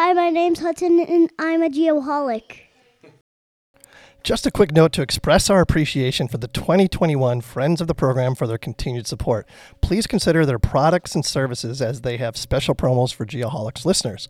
Hi, my name's Hudson, and I'm a geoholic. Just a quick note to express our appreciation for the 2021 Friends of the Program for their continued support. Please consider their products and services as they have special promos for Geoholics listeners.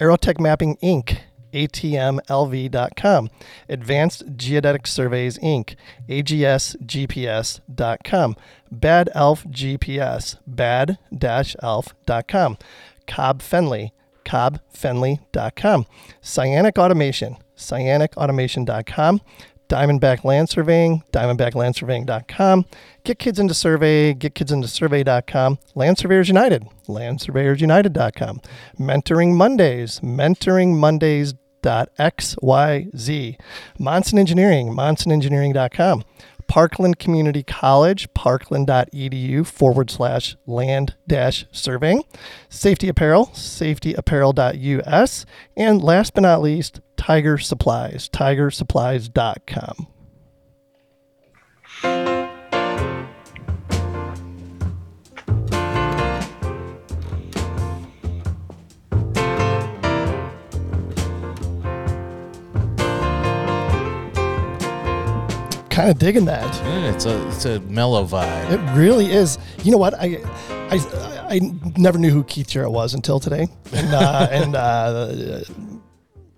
Aerotech Mapping, Inc., ATMLV.com, Advanced Geodetic Surveys, Inc., AGSGPS.com, Bad Elf GPS, Bad-Elf.com, Cobb Fenley, cobbfenley.com, Cyanic Automation, CyanicAutomation.com, Diamondback Land Surveying, diamondbacklandsurveying.com, Get Kids Into Survey, GetKidsIntoSurvey.com, Land Surveyors United, LandSurveyorsUnited.com, Mentoring Mondays, MentoringMondays.xyz, Monson Engineering, MonsonEngineering.com, Parkland Community College, parkland.edu/land-surveying, Safety Apparel, SafetyApparel.us, and last but not least, Tiger Supplies, tigersupplies.com. Kind of digging that. Yeah, it's a mellow vibe. It really is. You know what? I never knew who Keith Jarrett was until today, and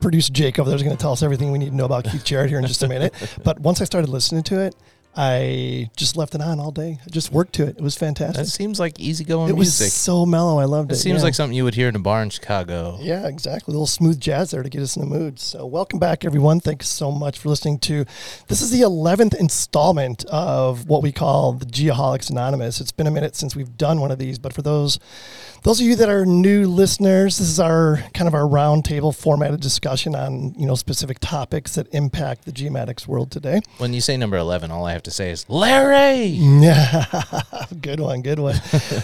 producer Jake over there is going to tell us everything we need to know about Keith Jarrett here in just a minute. But once I started listening to it, I just left it on all day. I just worked to it. It was fantastic. That seems like easygoing music. It was so mellow. I loved it. It seems like something you would hear in a bar in Chicago. Yeah, exactly. A little smooth jazz there to get us in the mood. So welcome back, everyone. Thanks so much for listening to. This is the 11th installment of what we call the Geoholics Anonymous. It's been a minute since we've done one of these, but for those of you that are new listeners, this is our kind of our roundtable formatted discussion on, you know, specific topics that impact the geomatics world today. When you say number 11, all I have to say is Larry. Yeah, good one.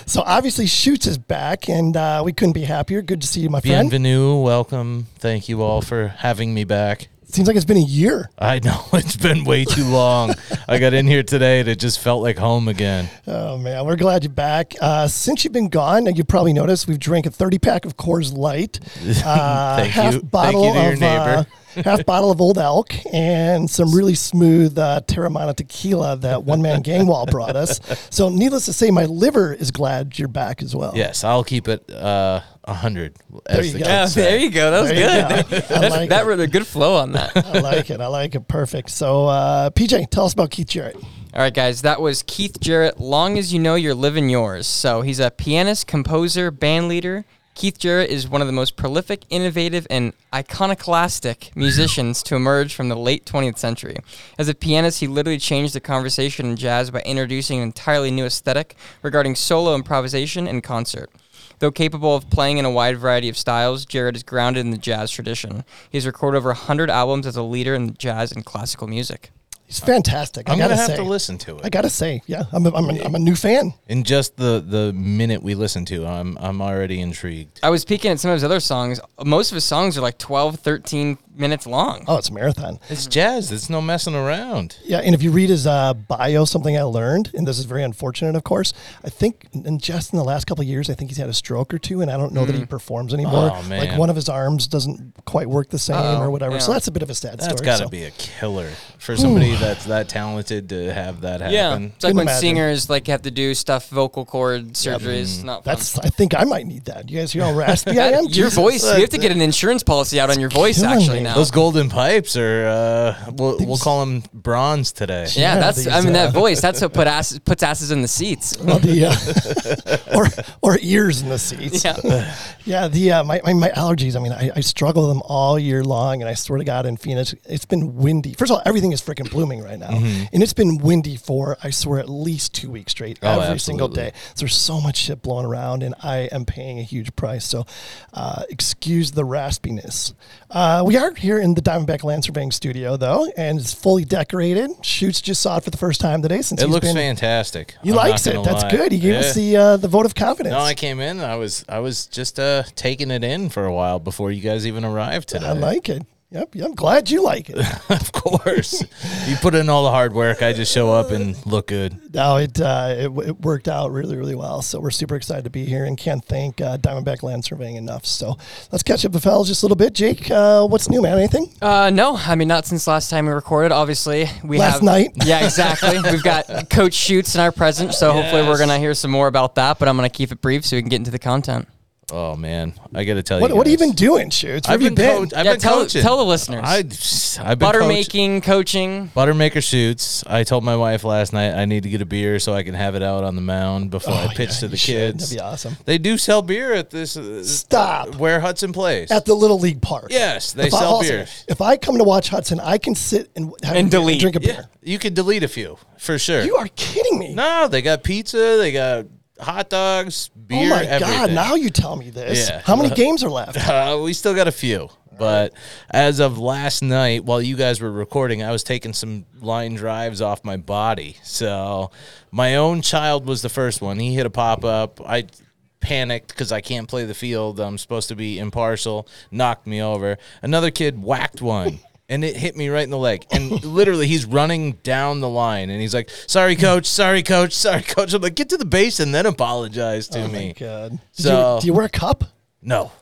So obviously Schutz is back, and we couldn't be happier. Good to see you, my friend. Bienvenue, welcome. Thank you all for having me back. Seems like it's been a year. I know. It's been way too long. I got in here today, and it just felt like home again. Oh, man. We're glad you're back. Since you've been gone, you probably noticed we've drank a 30-pack of Coors Light. Half bottle of Old Elk, and some really smooth Terramana tequila that One Man Gang Wall brought us. So needless to say, my liver is glad you're back as well. Yes, I'll keep it 100. There you go. That was good. That was a good flow on that. I like it. Perfect. So, PJ, tell us about Keith Jarrett. All right, guys. That was Keith Jarrett, Long As You Know You're Living Yours. So he's a pianist, composer, band leader. Keith Jarrett is one of the most prolific, innovative, and iconoclastic musicians to emerge from the late 20th century. As a pianist, he literally changed the conversation in jazz by introducing an entirely new aesthetic regarding solo improvisation and concert. Though capable of playing in a wide variety of styles, Jarrett is grounded in the jazz tradition. He has recorded over 100 albums as a leader in jazz and classical music. He's fantastic. I'm gonna have to listen to it. I gotta say, yeah, I'm a new fan. In just the minute we listen to, I'm already intrigued. I was peeking at some of his other songs. Most of his songs are like 12, 13 minutes long. Oh, it's a marathon. It's jazz. It's no messing around. Yeah, and if you read his bio, something I learned, and this is very unfortunate, of course. I think, and just in the last couple of years, I think he's had a stroke or two, and I don't know that he performs anymore. Oh, man. Like one of his arms doesn't quite work the same or whatever. Yeah. So that's a bit of a sad story. That's got to be a killer for somebody. That's that talented to have that happen. Yeah, it's like when singers like have to do stuff, vocal cord surgeries. Yep. Not fun. I think I might need that. You guys hear how raspy I am? Your voice. You have to get an insurance policy out on your voice. Actually, now those golden pipes are. We'll call them bronze today. Yeah, that voice. That's what puts asses in the seats. Well, or ears in the seats. Yeah, my allergies. I mean, I struggle with them all year long, and I swear to God, in Phoenix, it's been windy. First of all, everything is freaking blue right now, and it's been windy for I swear at least 2 weeks straight, every single day. So there's so much shit blowing around, and I am paying a huge price. So excuse the raspiness. We are here in the Diamondback Land Surveying Studio, though, and it's fully decorated. Schutz just saw it for the first time today. Since it looks fantastic. He likes it. That's good. He gave us the vote of confidence. No, I came in. I was just taking it in for a while before you guys even arrived today. I like it. Yep, I'm glad you like it. Of course. You put in all the hard work. I just show up and look good. No, it worked out really, really well. So we're super excited to be here and can't thank Diamondback Land Surveying enough. So let's catch up with the fellas just a little bit. Jake, what's new, man? Anything? No. I mean, not since last time we recorded, obviously. Last night? Yeah, exactly. We've got Coach Schutz in our presence, so hopefully we're going to hear some more about that, but I'm going to keep it brief so we can get into the content. Oh, man. I got to tell you guys. What have you been doing, Schutz? Where I've been coaching. Tell the listeners. I've been coaching. Buttermaker Schutz. I told my wife last night I need to get a beer so I can have it out on the mound before I pitch to the kids. That'd be awesome. They do sell beer at this. Where Hudson plays. At the Little League Park. Yes, they sell beers. If I come to watch Hudson, I can sit and have and drink a beer. Yeah, you can delete a few, for sure. You are kidding me. No, they got pizza. They got hot dogs, beer, everything. Oh, my God. Now you tell me this. Yeah. How many games are left? We still got a few. But as of last night, while you guys were recording, I was taking some line drives off my body. So my own child was the first one. He hit a pop-up. I panicked because I can't play the field. I'm supposed to be impartial. Knocked me over. Another kid whacked one. And it hit me right in the leg. And literally, he's running down the line. And he's like, sorry, coach, sorry, coach, sorry, coach. I'm like, get to the base and then apologize to me. Oh, my God. So, do you wear a cup? No.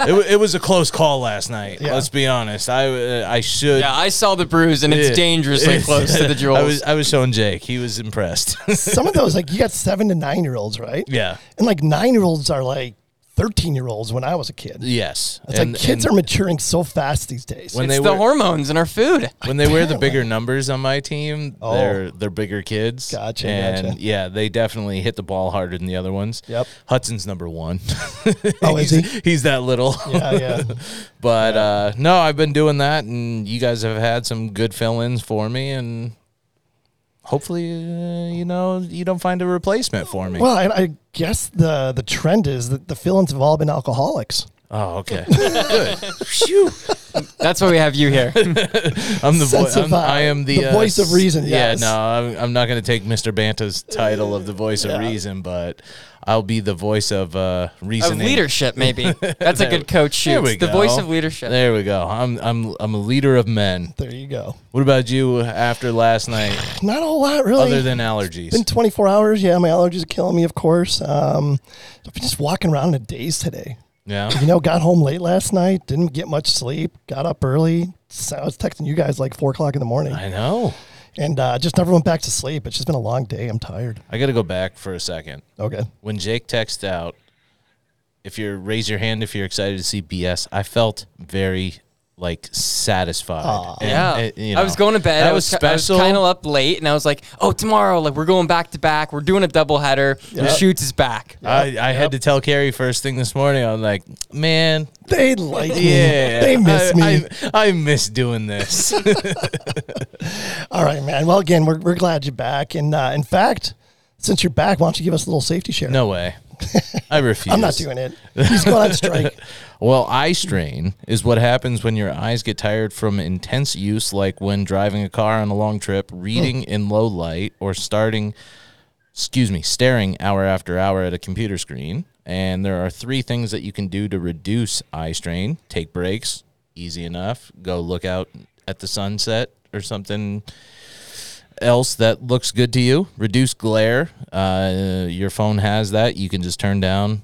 It was a close call last night. Yeah. Let's be honest. I should. Yeah, I saw the bruise, and it's dangerously close to the jewels. I was showing Jake. He was impressed. Some of those, like, you got 7- to 9-year-olds, right? Yeah. And, like, 9-year-olds are, like, 13-year-olds when I was a kid. Yes. It's like kids are maturing so fast these days. It's the hormones in our food. When they wear the bigger numbers on my team, they're bigger kids. Gotcha. And yeah, they definitely hit the ball harder than the other ones. Yep. Hudson's number one. Oh, is he? He's that little. Yeah. But no, I've been doing that, and you guys have had some good fill-ins for me, and hopefully, you don't find a replacement for me. Well, I guess the trend is that the fill-ins have all been alcoholics. Oh, okay. Good. Phew. That's why we have you here. I am the voice of reason. Yes. Yeah, no, I'm not going to take Mr. Banta's title of the voice of reason, but I'll be the voice of reasoning. Of leadership, maybe. That's a good coach. Shoot. The voice of leadership. There we go. I'm a leader of men. There you go. What about you after last night? Not a whole lot, really. Other than allergies. It's been 24 hours. Yeah, my allergies are killing me, of course. I've been just walking around in a daze today. Yeah. Got home late last night, didn't get much sleep, got up early. So I was texting you guys like 4 o'clock in the morning. I know. And just never went back to sleep. It's just been a long day. I'm tired. I got to go back for a second. Okay. When Jake texted out, raise your hand if you're excited to see BS, I felt very satisfied. I was going to bed. I was special. I was kind of up late, and I was like, "Oh, tomorrow, we're going back to back. We're doing a doubleheader. Yep. Schutz is back." Yep. I had to tell Carrie first thing this morning. I'm like, "Man, they like me. Yeah, they miss me. I miss doing this." All right, man. Well, again, we're glad you're back, and in fact, since you're back, why don't you give us a little safety share? No way. I refuse. I'm not doing it. He's going on strike. Well, eye strain is what happens when your eyes get tired from intense use, like when driving a car on a long trip, reading in low light, or staring hour after hour at a computer screen. And there are 3 things that you can do to reduce eye strain. Take breaks, easy enough. Go look out at the sunset or something else that looks good to you. Reduce glare. Your phone has that. You can just turn down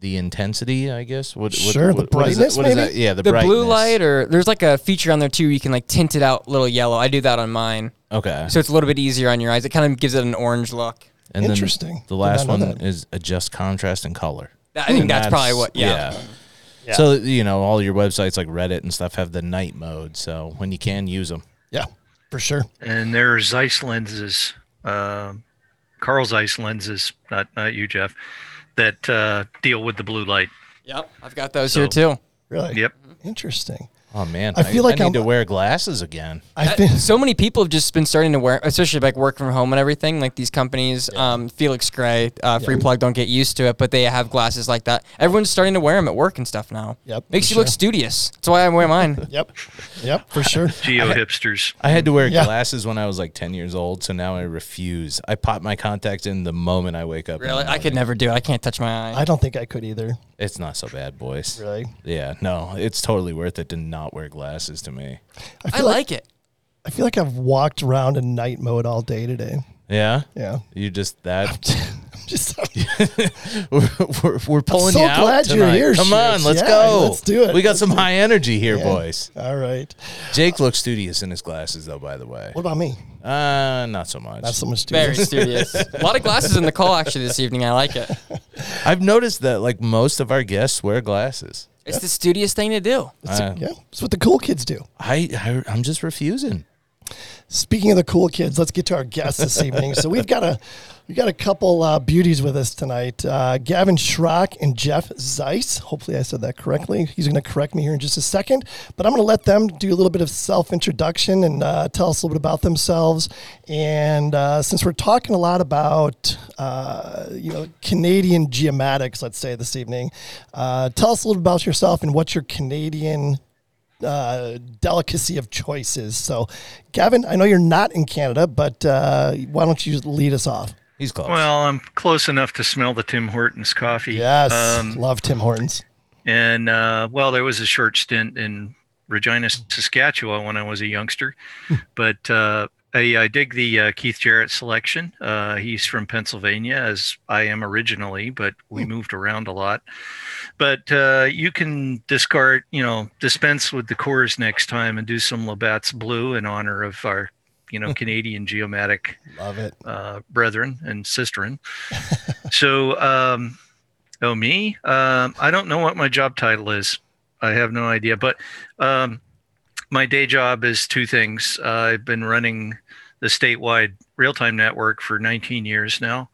the intensity, I guess. The brightness, maybe? Yeah, the brightness. The blue light, or there's a feature on there, too, you can, tint it out little yellow. I do that on mine. Okay. So it's a little bit easier on your eyes. It kind of gives it an orange look. And interesting. Then the last one is adjust contrast and color. I think that's probably what, yeah. So, all your websites like Reddit and stuff have the night mode, so when you can, use them. Yeah, for sure. And there are Zeiss lenses, Carl Zeiss lenses, not you, Jeff, that deal with the blue light. Yep, I've got those here too. Really? Yep. Interesting. Oh man, I feel like I need to wear glasses again. I think so many people have just been starting to wear, especially work from home and everything. Like these companies, Felix Gray, Free Plug, don't get used to it, but they have glasses like that. Everyone's starting to wear them at work and stuff now. Yep, makes you look studious. That's why I wear mine. Yep, for sure. Geo hipsters. I had to wear glasses when I was 10 years old, so now I refuse. I pop my contacts in the moment I wake up. Really, I could never do it. I can't touch my eye. I don't think I could either. It's not so bad, boys. Really? Yeah. No, it's totally worth it to not wear glasses to me. I like it. I feel like I've walked around in night mode all day today. Yeah? Yeah. You just that... we're pulling you out. I'm so glad you're here. Come on, let's go. Let's do it. We got some high energy here, boys. All right. Jake looks studious in his glasses, though, by the way. What about me? Not so much. Not so much studious. Very studious. A lot of glasses in the call, actually, this evening. I like it. I've noticed that, like, most of our guests wear glasses. It's the studious thing to do. It's what the cool kids do. I'm just refusing. Speaking of the cool kids, let's get to our guests this evening. So we've got a couple beauties with us tonight. Gavin Schrock and Geoff Zeiss. Hopefully I said that correctly. He's going to correct me here in just a second. But I'm going to let them do a little bit of self-introduction and tell us a little bit about themselves. And since we're talking a lot about Canadian geomatics, let's say, this evening, tell us a little about yourself and what your Canadian delicacy of choices. So, Gavin, I know you're not in Canada, but why don't you lead us off? He's close. Well, I'm close enough to smell the Tim Hortons coffee. Yes, love Tim Hortons. And, there was a short stint in Regina, Saskatchewan when I was a youngster. But I dig the Keith Jarrett selection. He's from Pennsylvania, as I am originally, but we moved around a lot. But you can dispense with the cores next time and do some Labatt's Blue in honor of our, Canadian geomatic brethren and sisterin. So, me? I don't know what my job title is. I have no idea. But my day job is two things. I've been running the statewide real-time network for 19 years now.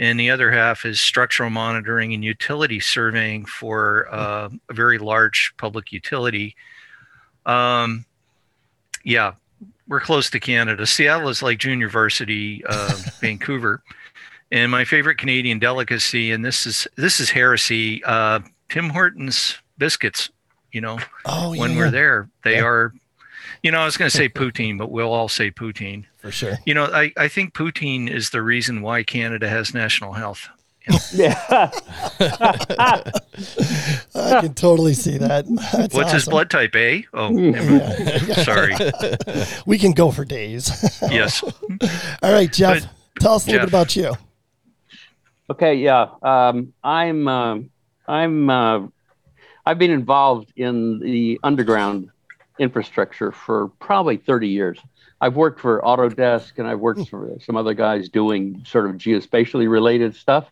And the other half is structural monitoring and utility surveying for a very large public utility. We're close to Canada. Seattle is like junior varsity Vancouver. And my favorite Canadian delicacy, and this is heresy, Tim Hortons biscuits, when we're there. They are... I was going to say poutine, but we'll all say poutine. For sure. I think poutine is the reason why Canada has national health. Yeah. I can totally see that. That's What's awesome. His blood type, A? Oh, sorry. We can go for days. Yes. All right, Geoff, tell us a little bit about you. Okay, yeah. I've been involved in the underground infrastructure for probably 30 years. I've worked for Autodesk and I've worked for some other guys doing sort of geospatially related stuff.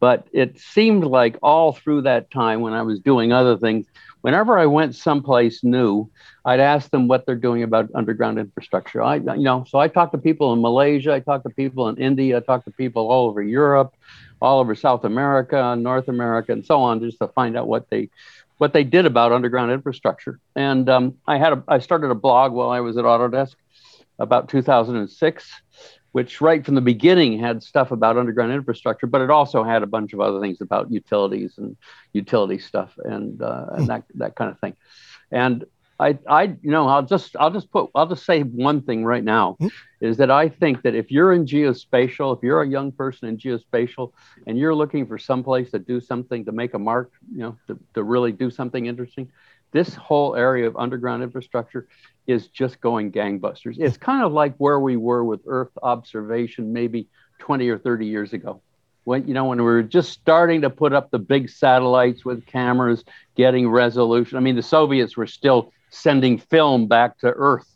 But it seemed like all through that time when I was doing other things, whenever I went someplace new, I'd ask them what they're doing about underground infrastructure. So I talked to people in Malaysia, I talked to people in India, I talked to people all over Europe, all over South America, North America, and so on, just to find out what they did about underground infrastructure. And I started a blog while I was at Autodesk about 2006, which right from the beginning had stuff about underground infrastructure, but it also had a bunch of other things about utilities and utility stuff and that kind of thing. And I'll just say one thing right now is that I think that if you're in geospatial, if you're a young person in geospatial and you're looking for someplace to do something, to make a mark, to really do something interesting, this whole area of underground infrastructure is just going gangbusters. It's kind of like where we were with Earth observation maybe 20 or 30 years ago. When we were just starting to put up the big satellites with cameras, getting resolution. I mean, the Soviets were still sending film back to Earth,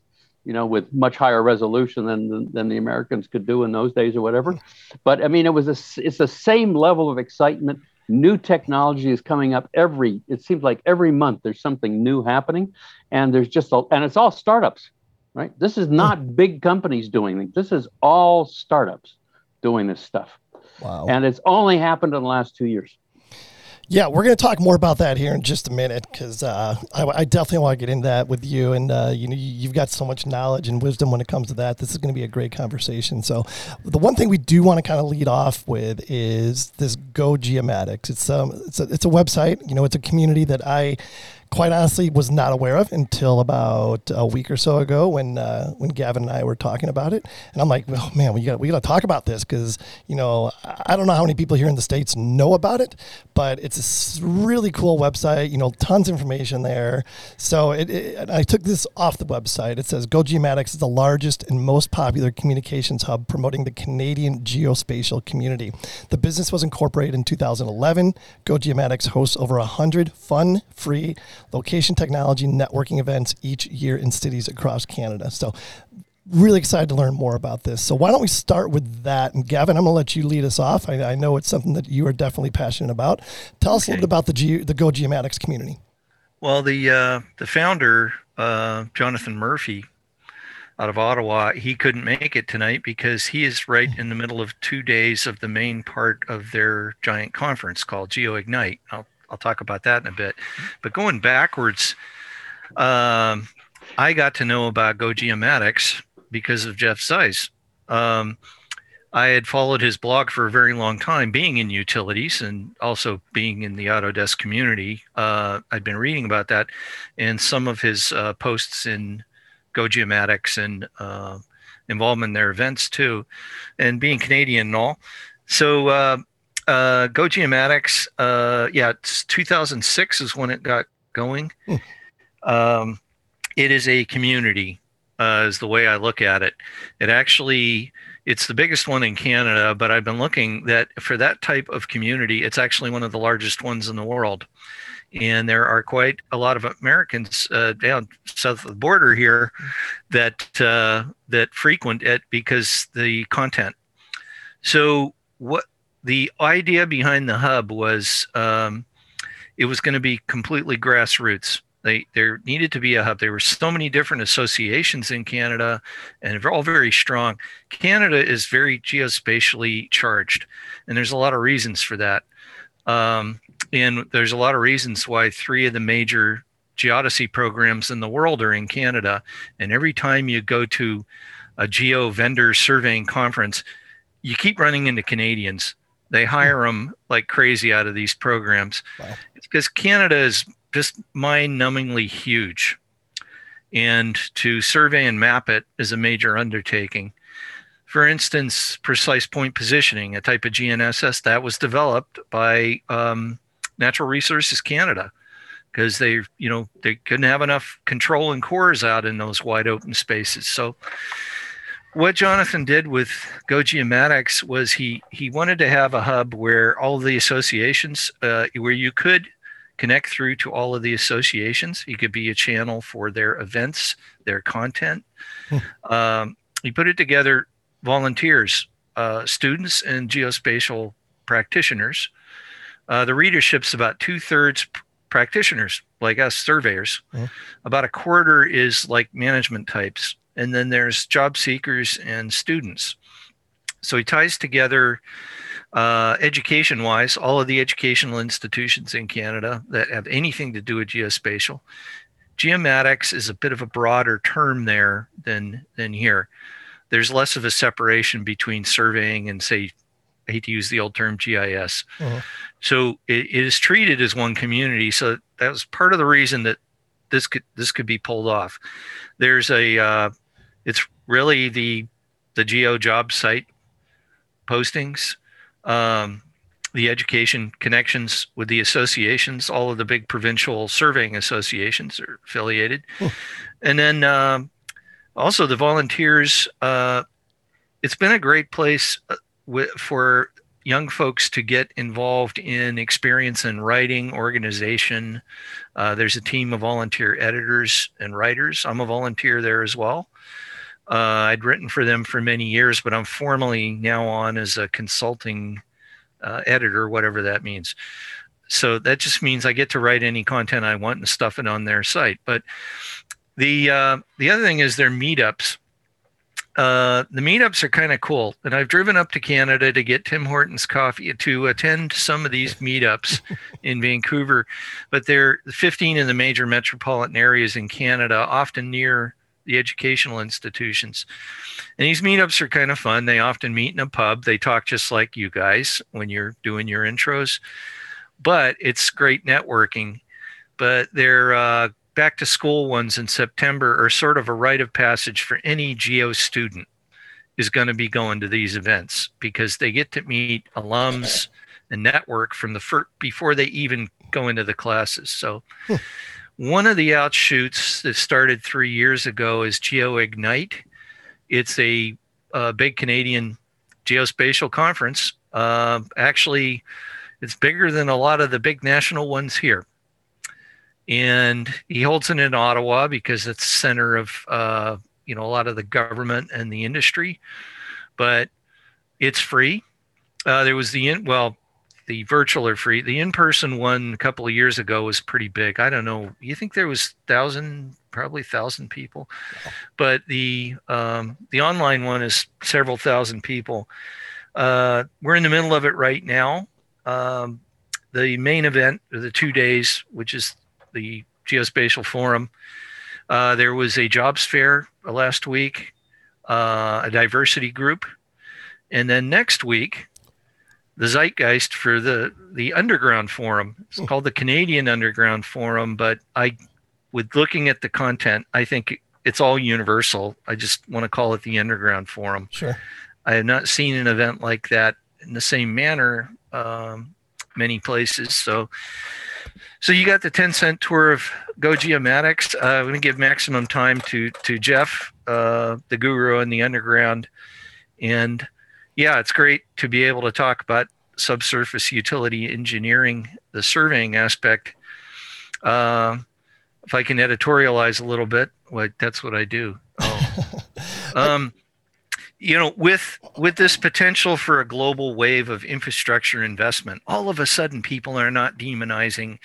with much higher resolution than the Americans could do in those days or whatever. But I mean, it's the same level of excitement. New technology is coming up it seems like every month there's something new happening, and and it's all startups, right? This is not big companies doing things. This is all startups doing this stuff. Wow. And it's only happened in the last 2 years. Yeah, we're going to talk more about that here in just a minute, because I definitely want to get into that with you. And you've got so much knowledge and wisdom when it comes to that. This is going to be a great conversation. So the one thing we do want to kind of lead off with is this GoGeomatics. It's a website. It's a community that I quite honestly was not aware of until about a week or so ago when Gavin and I were talking about it. And I'm like, oh man, we got to talk about this because, you know, I don't know how many people here in the States know about it, but it's a really cool website, you know, tons of information there. So I took this off the website. It says GoGeomatics is the largest and most popular communications hub promoting the Canadian geospatial community. The business was incorporated in 2011. GoGeomatics hosts over 100 fun, free location technology networking events each year in cities across Canada. So really excited to learn more about this. So why don't we start with that? And Gavin, I'm going to let you lead us off. I know it's something that you are definitely passionate about. Tell us a little bit about the GoGeomatics community. Well, the founder, Jonathan Murphy, out of Ottawa, he couldn't make it tonight because he is right in the middle of 2 days of the main part of their giant conference called GeoIgnite. I'll talk about that in a bit. But going backwards, I got to know about GoGeomatics because of Geoff Zeiss. I had followed his blog for a very long time, being in utilities and also being in the Autodesk community. I'd been reading about that and some of his posts in GoGeomatics and involvement in their events too, and being Canadian and all. So GoGeomatics, it's 2006 is when it got going. It is a community, is the way I look at it. It's the biggest one in Canada, but I've been looking that for that type of community, it's actually one of the largest ones in the world. And there are quite a lot of Americans down south of the border here that frequent it because the content. So what the idea behind the hub was, it was going to be completely grassroots. There needed to be a hub. There were so many different associations in Canada, and they're all very strong. Canada is very geospatially charged, and there's a lot of reasons for that. And there's a lot of reasons why three of the major geodesy programs in the world are in Canada. And every time you go to a geo vendor surveying conference, you keep running into Canadians. They hire them like crazy out of these programs. Wow. It's because Canada is just mind-numbingly huge. And to survey and map it is a major undertaking. For instance, precise point positioning, a type of GNSS that was developed by Natural Resources Canada, because they couldn't have enough control and cores out in those wide open spaces. So what Jonathan did with GoGeomatics was he wanted to have a hub where all the associations, where you could connect through to all of the associations. You could be a channel for their events, their content. He put it together, volunteers, students, and geospatial practitioners. The readership's about 2/3 practitioners, like us surveyors. Mm-hmm. About a quarter is like management types. And then there's job seekers and students. So he ties together, education-wise, all of the educational institutions in Canada that have anything to do with geospatial. Geomatics is a bit of a broader term there than here. There's less of a separation between surveying and, say, I hate to use the old term, GIS. Mm-hmm. So it is treated as one community. So that was part of the reason that this could be pulled off. There's it's really the geo job site postings, the education connections with the associations. All of the big provincial surveying associations are affiliated. Cool. And then also the volunteers. It's been a great place for young folks to get involved in experience in writing, organization. There's a team of volunteer editors and writers. I'm a volunteer there as well. I'd written for them for many years, but I'm formally now on as a consulting editor, whatever that means. So that just means I get to write any content I want and stuff it on their site. But the other thing is their meetups. The meetups are kind of cool, and I've driven up to Canada to get Tim Hortons coffee to attend some of these meetups in Vancouver, but there are 15 in the major metropolitan areas in Canada, often near the educational institutions. And these meetups are kind of fun. They often meet in a pub. They talk just like you guys when you're doing your intros, but it's great networking. but their back to school ones in September are sort of a rite of passage for any geo student is going to be going to these events, because they get to meet alums and network from the first before they even go into the classes. So one of the outshoots that started 3 years ago is GeoIgnite. It's a big Canadian geospatial conference. Actually, it's bigger than a lot of the big national ones here. And he holds it in Ottawa because it's the center of, a lot of the government and the industry, but it's free. The virtual are free. The in-person one a couple of years ago was pretty big. I don't know. You think there was probably 1,000 people, but the online one is several thousand people. We're in the middle of it right now. The main event of the 2 days, which is the Geospatial Forum, there was a jobs fair last week, a diversity group, and then next week, the zeitgeist for the Underground Forum. It's called the Canadian Underground Forum, but with looking at the content, I think it's all universal. I just want to call it the Underground Forum. Sure. I have not seen an event like that in the same manner many places. So you got the 10-cent tour of GoGeomatics. I'm going to give maximum time to Geoff, the guru in the underground. And yeah, it's great to be able to talk about subsurface utility engineering, the surveying aspect. If I can editorialize a little bit, that's what I do. With this potential for a global wave of infrastructure investment, all of a sudden people are not demonizing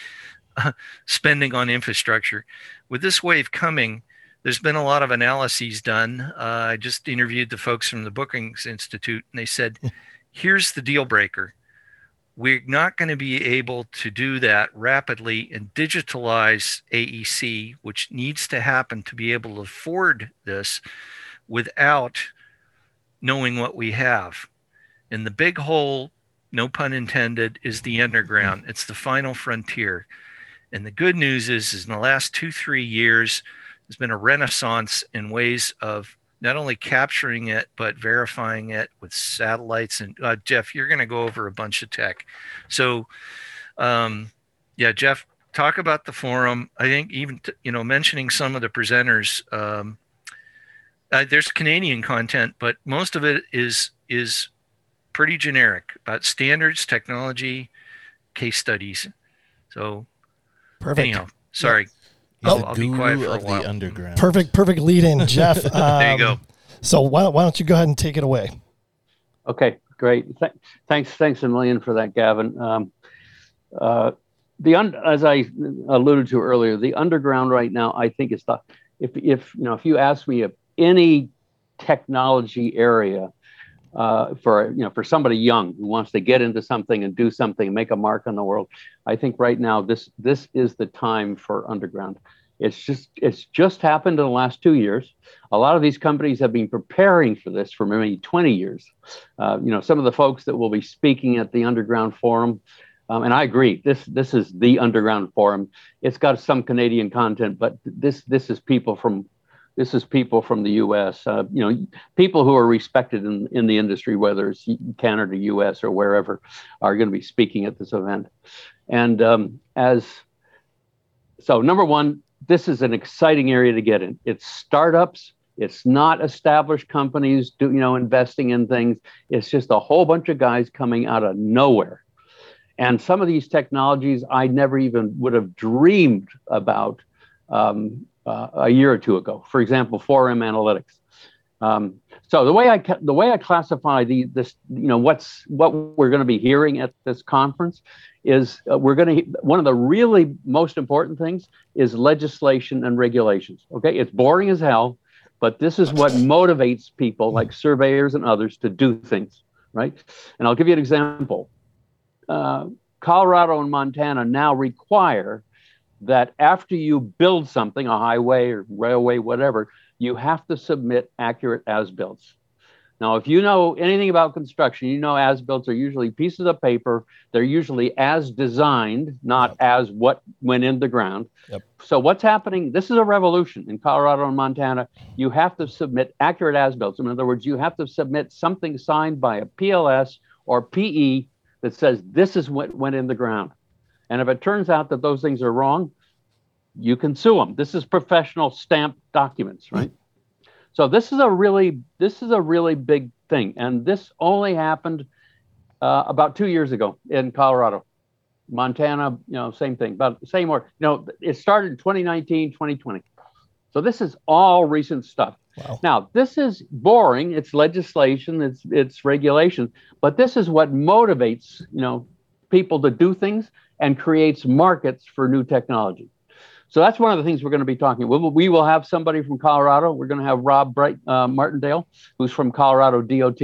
spending on infrastructure. With this wave coming, there's been a lot of analyses done. I just interviewed the folks from the Brookings Institute, and they said, here's the deal breaker. We're not going to be able to do that rapidly and digitalize AEC, which needs to happen to be able to afford this without knowing what we have. And the big hole, no pun intended, is the underground. It's the final frontier. And the good news is in the last 2-3 years, there's been a renaissance in ways of not only capturing it, but verifying it with satellites. And Geoff, you're going to go over a bunch of tech. So Geoff, talk about the forum. I think mentioning some of the presenters, there's Canadian content, but most of it is pretty generic about standards, technology, case studies. So, perfect. Anyhow, sorry, yeah. I'll be quiet for a while. The underground. Perfect lead in, Geoff. There you go. So why don't you go ahead and take it away? Okay, great. Thanks a million for that, Gavin. As I alluded to earlier, the underground right now, I think is the if you ask me if any technology area for somebody young who wants to get into something and do something, make a mark on the world, I think right now this is the time for underground. It's just happened in the last 2 years. A lot of these companies have been preparing for this for maybe 20 years. Some of the folks that will be speaking at the Underground Forum, and I agree, this is the Underground Forum. It's got some Canadian content, but this is people from the U.S., people who are respected in the industry, whether it's Canada, U.S., or wherever, are going to be speaking at this event. And number one, this is an exciting area to get in. It's startups. It's not established companies investing in things. It's just a whole bunch of guys coming out of nowhere. And some of these technologies I never even would have dreamed about a year or two ago. For example, 4M Analytics. So the way I classify what we're going to be hearing at this conference is one of the really most important things is legislation and regulations. Okay, it's boring as hell, but this is what motivates people like surveyors and others to do things, right? And I'll give you an example. Colorado and Montana now require that after you build something, a highway or railway, whatever, you have to submit accurate as-builts. Now, if you know anything about construction, you know as-built are usually pieces of paper. They're usually as designed, not as what went in the ground. Yep. So what's happening? This is a revolution in Colorado and Montana. You have to submit accurate as-built. In other words, you have to submit something signed by a PLS or PE that says this is what went in the ground. And if it turns out that those things are wrong, you can sue them. This is professional stamped documents, right? So this is a really big thing. And this only happened about 2 years ago in Colorado. Montana, same thing, about the same order. It started in 2019, 2020. So this is all recent stuff. Wow. Now, this is boring. It's legislation, it's regulation, but this is what motivates, people to do things and creates markets for new technology. So that's one of the things we're going to be talking about. We will have somebody from Colorado. We're going to have Rob Bright Martindale, who's from Colorado DOT,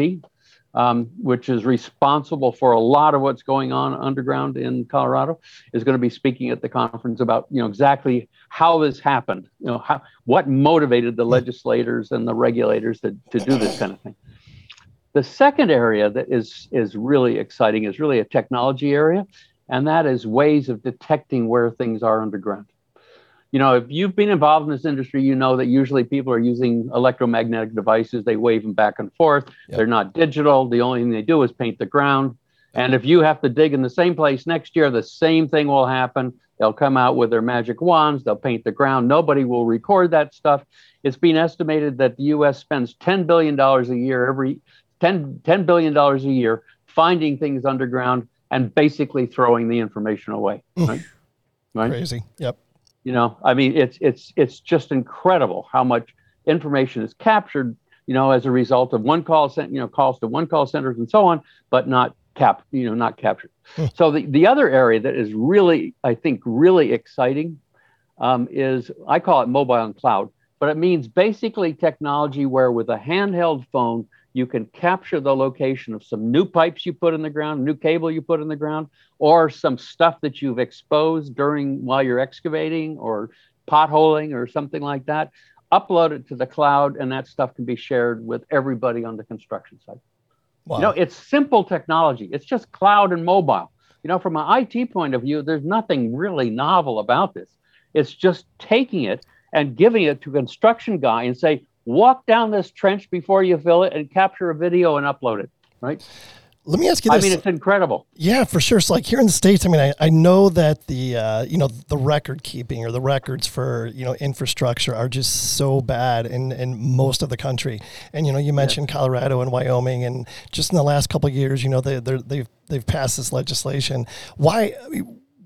which is responsible for a lot of what's going on underground in Colorado, is going to be speaking at the conference about, exactly how this happened, what motivated the legislators and the regulators to do this kind of thing. The second area that is really exciting is really a technology area, and that is ways of detecting where things are underground. If you've been involved in this industry, you know that usually people are using electromagnetic devices. They wave them back and forth. Yep. They're not digital. The only thing they do is paint the ground. And if you have to dig in the same place next year, the same thing will happen. They'll come out with their magic wands. They'll paint the ground. Nobody will record that stuff. It's been estimated that the U.S. spends $10 billion a year, finding things underground and basically throwing the information away. Right? Right? Crazy. Yep. It's just incredible how much information is captured, as a result of one call center, calls to one call centers and so on, but not captured. So the other area that is really, I think, really exciting is, I call it mobile and cloud, but it means basically technology where with a handheld phone, you can capture the location of some new pipes you put in the ground, new cable you put in the ground, or some stuff that you've exposed while you're excavating or potholing or something like that. Upload it to the cloud, and that stuff can be shared with everybody on the construction site. Wow. It's simple technology. It's just cloud and mobile. From an IT point of view, there's nothing really novel about this. It's just taking it and giving it to a construction guy and say, walk down this trench before you fill it and capture a video and upload it, right? Let me ask you this. It's incredible. Yeah, for sure. So here in the States, I know that the, the record keeping or the records for, infrastructure are just so bad in most of the country. And, you mentioned Colorado and Wyoming, and just in the last couple of years, they've passed this legislation. Why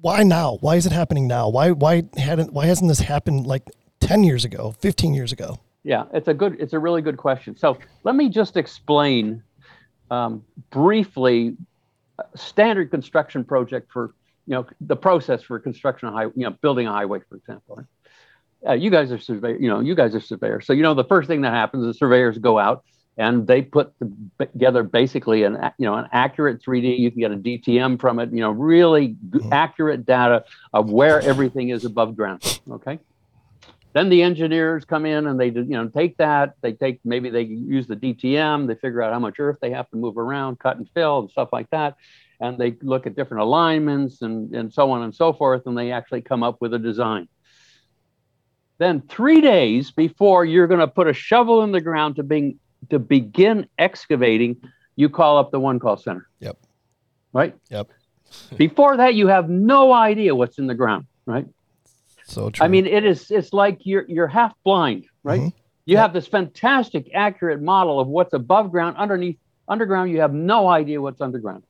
now? Why is it happening now? Why hasn't this happened 10 years ago, 15 years ago? Yeah, it's a really good question. So let me just explain briefly a standard construction project for, the process for construction, building a highway, for example. You guys are surveyors, So, the first thing that happens is surveyors go out and they put together basically an accurate 3D. You can get a DTM from it, really accurate data of where everything is above ground, okay? Then the engineers come in and they take that. Maybe they use the DTM. They figure out how much earth they have to move around, cut and fill, and stuff like that. And they look at different alignments and so on and so forth. And they actually come up with a design. Then 3 days before you're going to put a shovel in the ground to begin excavating, you call up the one call center. Yep. Right? Yep. Before that, you have no idea what's in the ground, right? So true. It's like you're half blind, right? Mm-hmm. You have this fantastic, accurate model of what's above ground, underground. You have no idea what's underground,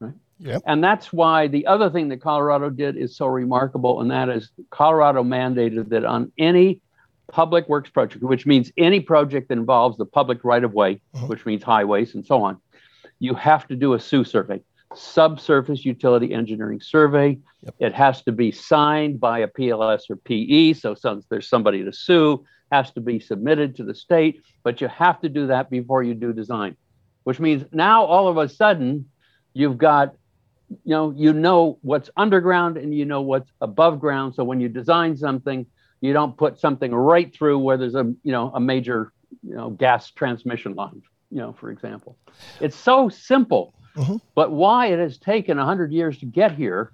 right? Yep. And that's why the other thing that Colorado did is so remarkable, and that is Colorado mandated that on any public works project, which means any project that involves the public right-of-way, mm-hmm. which means highways and so on, you have to do a SUE survey. Subsurface utility engineering survey. Yep. It has to be signed by a PLS or PE, so there's somebody to sue, has to be submitted to the state, but you have to do that before you do design, which means now all of a sudden you've got, what's underground and what's above ground. So when you design something, you don't put something right through where there's a major gas transmission line, you know, for example. It's so simple, but why it has taken 100 years to get here,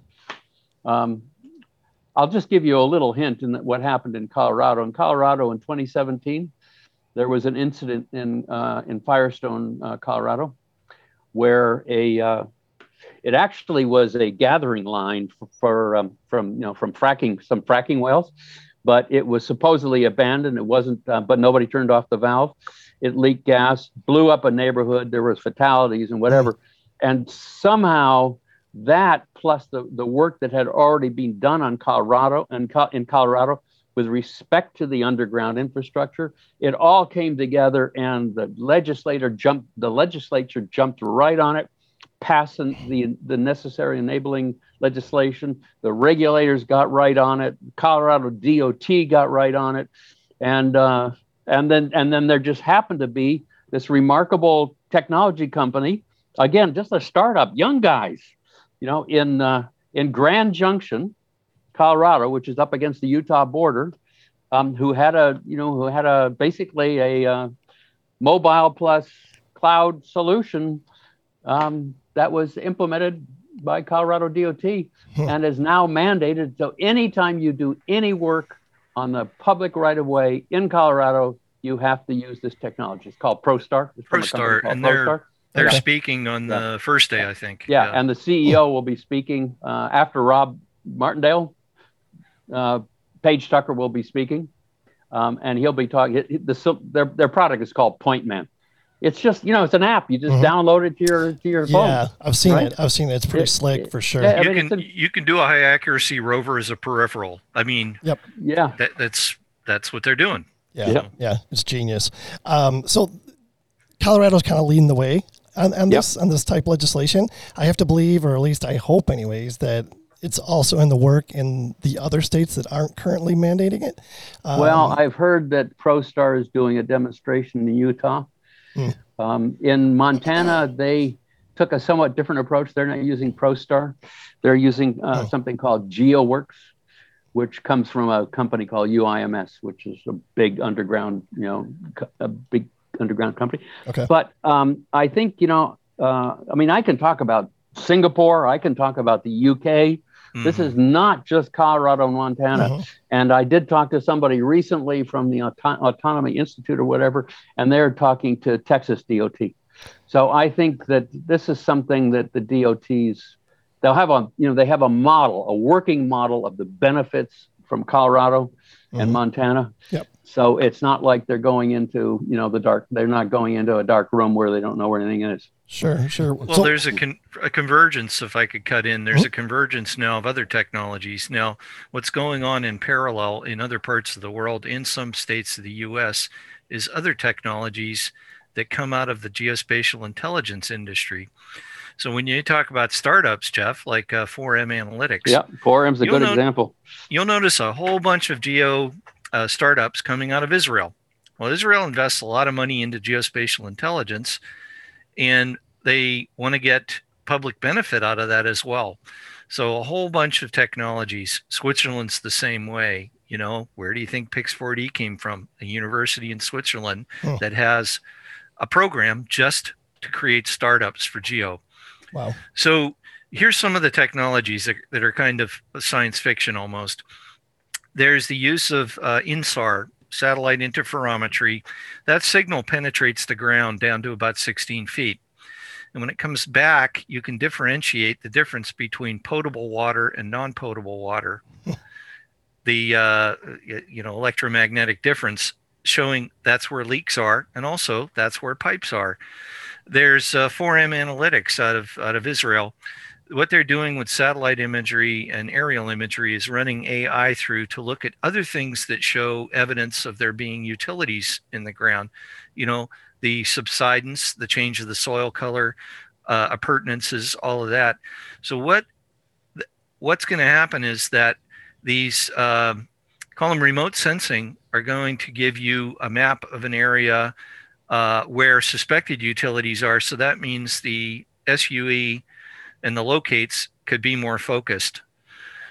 I'll just give you a little hint in what happened in Colorado. In Colorado in 2017, there was an incident in Firestone, Colorado, where it actually was a gathering line from fracking, some fracking wells, but it was supposedly abandoned. It wasn't, but nobody turned off the valve. It leaked gas, blew up a neighborhood. There was fatalities and whatever. And somehow that, plus the work that had already been done on Colorado and in Colorado with respect to the underground infrastructure, it all came together, and the legislature jumped right on it, passing the necessary enabling legislation. The regulators got right on it. Colorado DOT got right on it, and then there just happened to be this remarkable technology company, again, just a startup, young guys, you know, in Grand Junction, Colorado, which is up against the Utah border, who had basically a mobile plus cloud solution. That was implemented by Colorado DOT and is now mandated. So anytime you do any work on the public right-of-way in Colorado, you have to use this technology. It's called ProStar. They're speaking on the first day, I think. Yeah, and the CEO will be speaking after Rob Martindale. Paige Tucker will be speaking, and he'll be talking. Their product is called PointMan. It's just, you know, it's an app. You just download it to your phone. Yeah, I've seen it. I've seen it. It's pretty slick for sure. Yeah, you can do a high accuracy rover as a peripheral. I mean, that's what they're doing. Yeah, it's genius. So Colorado's kind of leading the way on this type of legislation. I have to believe, or at least I hope, anyways, that it's also in the work in the other states that aren't currently mandating it. Well, I've heard that ProStar is doing a demonstration in Utah. In Montana, they took a somewhat different approach. They're not using ProStar. They're using something called GeoWorks, which comes from a company called UIMS, which is a big underground company. Okay. But I think, I can talk about Singapore. I can talk about the UK. This is not just Colorado and Montana. And I did talk to somebody recently from the Autonomy Institute or whatever, and they're talking to Texas DOT. So I think that this is something that the DOTs, they have a model, a working model of the benefits from Colorado and Montana. Yep. So it's not like they're going into, they're not going into a dark room where they don't know where anything is. Sure. Well, so, there's a convergence, if I could cut in, there's a convergence now of other technologies. Now, what's going on in parallel in other parts of the world, in some states of the U.S., is other technologies that come out of the geospatial intelligence industry. So when you talk about startups, Jeff, like 4M Analytics. Yeah, 4M's a good example. You'll notice a whole bunch of geo startups coming out of Israel. Well, Israel invests a lot of money into geospatial intelligence, and they want to get public benefit out of that as well. So a whole bunch of technologies. Switzerland's the same way. Where do you think Pix4D came from? A university in Switzerland that has a program just to create startups for geo. Wow. So here's some of the technologies that are kind of science fiction almost. There's the use of INSAR, satellite interferometry. That signal penetrates the ground down to about 16 feet. And when it comes back, you can differentiate the difference between potable water and non-potable water. The electromagnetic difference, showing that's where leaks are, and also that's where pipes are. There's 4M Analytics out of Israel. What they're doing with satellite imagery and aerial imagery is running AI through to look at other things that show evidence of there being utilities in the ground. The subsidence, the change of the soil color, appurtenances, all of that. So what's going to happen is that these call them remote sensing are going to give you a map of an area where suspected utilities are. So that means the SUE and the locates could be more focused.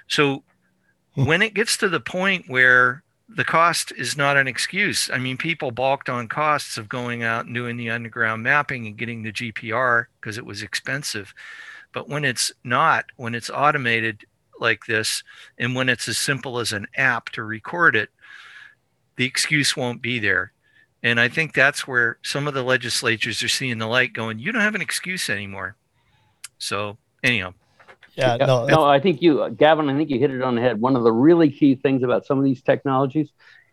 So when it gets to the point where the cost is not an excuse. I mean, people balked on costs of going out and doing the underground mapping and getting the GPR because it was expensive. But when it's not, when it's automated like this, and when it's as simple as an app to record it, the excuse won't be there. And I think that's where some of the legislatures are seeing the light going, you don't have an excuse anymore. So anyhow. Yeah, no, I think you, Gavin, I think you hit it on the head. One of the really key things about some of these technologies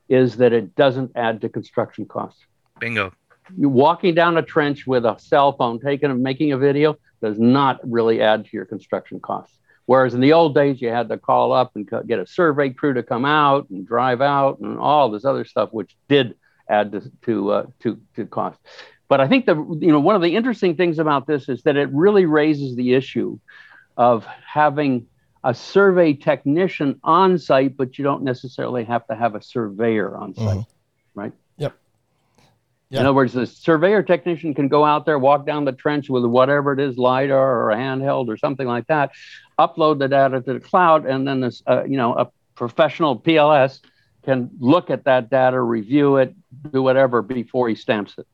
is that it doesn't add to construction costs. Bingo. You walking down a trench with a cell phone, making a video does not really add to your construction costs. Whereas in the old days, you had to call up and get a survey crew to come out and drive out and all this other stuff, which did add to cost. But I think one of the interesting things about this is that it really raises the issue of having a survey technician on site, but you don't necessarily have to have a surveyor on site, mm-hmm. right? Yep. In other words, the surveyor technician can go out there, walk down the trench with whatever it is, LiDAR or a handheld or something like that, upload the data to the cloud, and then this, a professional PLS can look at that data, review it, do whatever before he stamps it.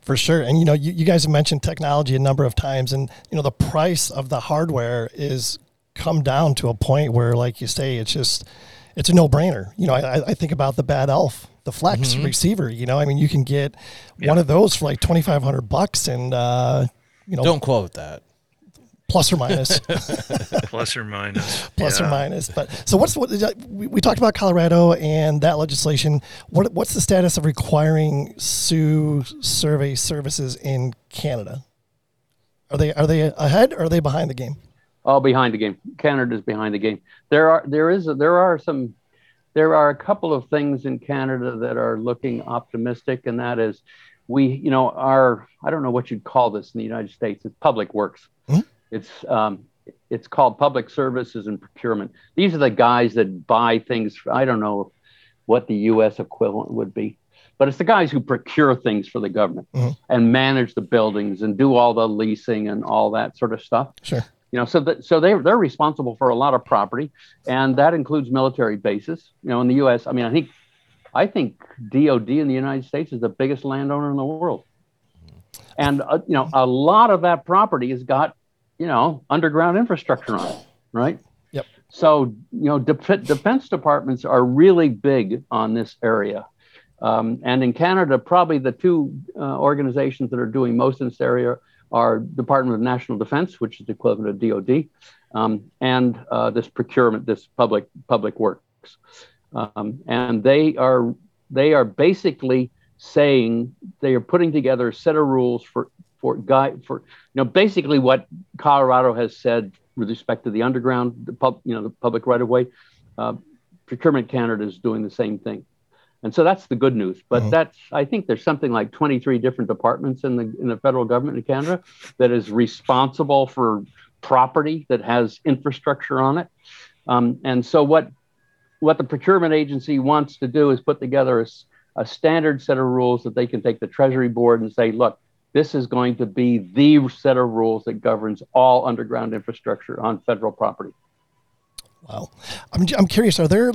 For sure. And, you guys have mentioned technology a number of times, and, the price of the hardware is come down to a point where, like you say, it's a no brainer. I think about the Bad Elf, the Flex mm-hmm. receiver, you can get one of those for like $2,500 and, don't quote that. Plus or minus. Plus or minus. But so we talked about Colorado and that legislation. What's the status of requiring SOO survey services in Canada? Are they ahead or are they behind the game? Oh, behind the game. Canada's behind the game. There are a couple of things in Canada that are looking optimistic, and that is I don't know what you'd call this in the United States. It's public works. Mm-hmm. It's called public services and procurement. These are the guys that buy things. I don't know what the U.S. equivalent would be, but it's the guys who procure things for the government mm-hmm. and manage the buildings and do all the leasing and all that sort of stuff. Sure. So they're responsible for a lot of property, and that includes military bases. In the U.S., I think DOD in the United States is the biggest landowner in the world, and a lot of that property has got underground infrastructure on it, right? Yep. So, defense departments are really big on this area. And in Canada, probably the two organizations that are doing most in this area are Department of National Defense, which is the equivalent of DOD, and this procurement, this public works. And they are basically saying they are putting together a set of rules basically what Colorado has said with respect to the underground, the public right of way. Procurement Canada is doing the same thing, and so that's the good news. But mm-hmm. I think there's something like 23 different departments in the federal government in Canada that is responsible for property that has infrastructure on it, and so what the procurement agency wants to do is put together a standard set of rules that they can take the Treasury Board and say, look. This is going to be the set of rules that governs all underground infrastructure on federal property. Wow. I'm curious, are there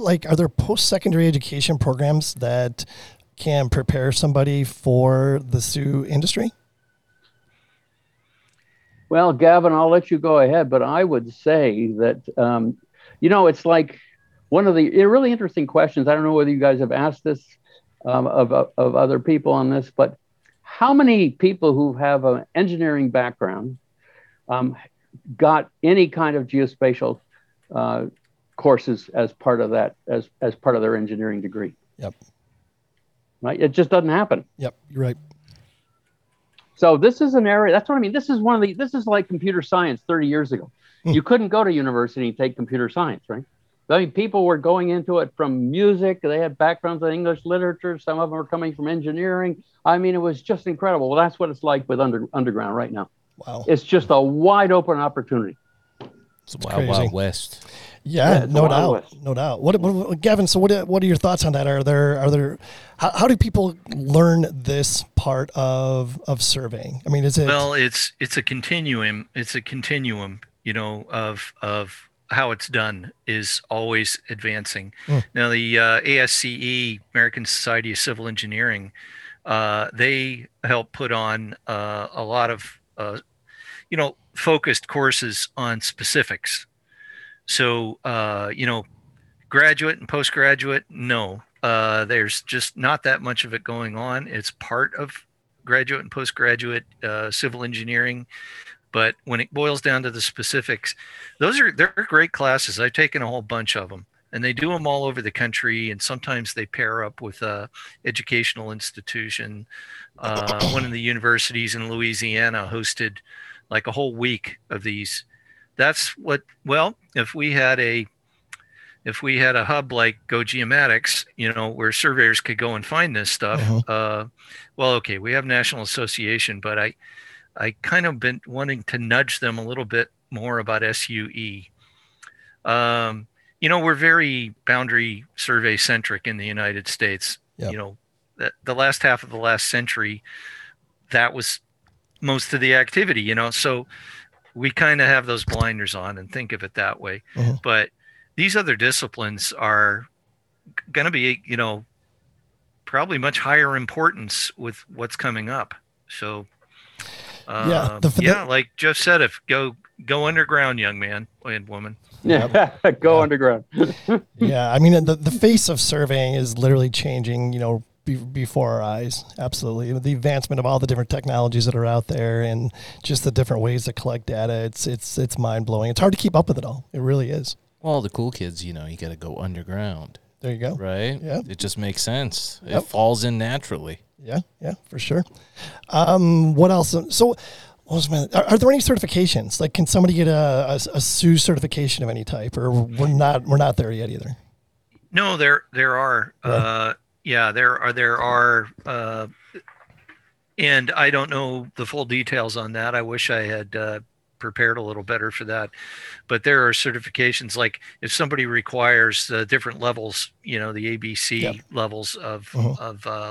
post-secondary education programs that can prepare somebody for the SOO industry? Well, Gavin, I'll let you go ahead, but I would say that, it's like one of the really interesting questions. I don't know whether you guys have asked this of other people on this, but how many people who have an engineering background got any kind of geospatial courses as part of that, as part of their engineering degree? Yep. Right? It just doesn't happen. Yep, you're right. So this is an area, that's what I mean. This is like computer science 30 years ago. You couldn't go to university and take computer science, right? I mean, people were going into it from music. They had backgrounds in English literature. Some of them were coming from engineering. I mean, it was just incredible. Well, that's what it's like with underground right now. Wow. It's just a wide open opportunity. It's wild, wild west. Yeah, no doubt. No doubt. What, Gavin, so what are your thoughts on that? How do people learn this part of surveying? I mean, it's a continuum, of how it's done is always advancing. Now, the ASCE, American Society of Civil Engineering, they help put on a lot of, focused courses on specifics. So, graduate and postgraduate, no. There's just not that much of it going on. It's part of graduate and postgraduate civil engineering. But when it boils down to the specifics, they're great classes. I've taken a whole bunch of them, and they do them all over the country. And sometimes they pair up with a educational institution. One of the universities in Louisiana hosted like a whole week of these. If we had a hub like GoGeomatics, where surveyors could go and find this stuff. We have National Association, but I kind of been wanting to nudge them a little bit more about SUE. We're very boundary survey centric in the United States. Yep. The last half of the last century, that was most of the activity, so we kind of have those blinders on and think of it that way. Mm-hmm. But these other disciplines are going to be, probably much higher importance with what's coming up. So, like Geoff said, go underground, young man and woman. Yeah, go underground. Yeah, I mean, the face of surveying is literally changing, before our eyes. Absolutely. The advancement of all the different technologies that are out there and just the different ways to collect data, it's mind-blowing. It's hard to keep up with it all. It really is. Well, the cool kids, you got to go underground. There you go. Right? Yeah. It just makes sense. Yep. It falls in naturally. Yeah, for sure. What else? So, are there any certifications? Like, can somebody get a SUE certification of any type, or we're not there yet either? No, there are. Right. There are. And I don't know the full details on that. I wish I had prepared a little better for that, but there are certifications. Like if somebody requires the different levels, the ABC levels of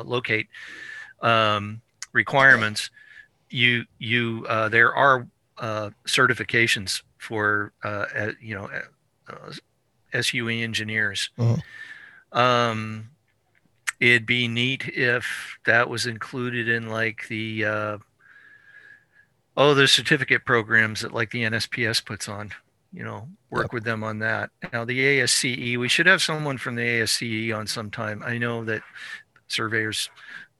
locate requirements, there are certifications for SUE engineers. Mm-hmm. It'd be neat if that was included in like the there's certificate programs that like the NSPS puts on, work with them on that. Now the ASCE, we should have someone from the ASCE on sometime. I know that surveyors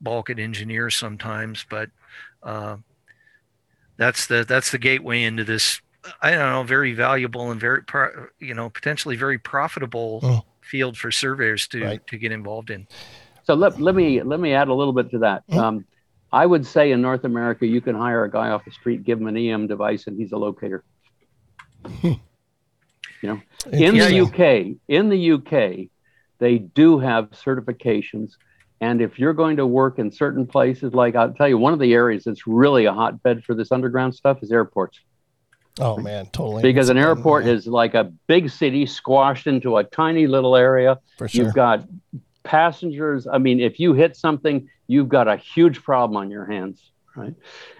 balk at engineers sometimes, but that's the gateway into this, I don't know, very valuable and very, potentially very profitable field for surveyors to get involved in. So let me add a little bit to that. I would say in North America, you can hire a guy off the street, give him an EM device, and he's a locator. In the UK, they do have certifications. And if you're going to work in certain places, like I'll tell you, one of the areas that's really a hotbed for this underground stuff is airports. Oh, man, totally. Because an airport is like a big city squashed into a tiny little area. For sure. You've got passengers. I mean, if you hit something, you've got a huge problem on your hands, right?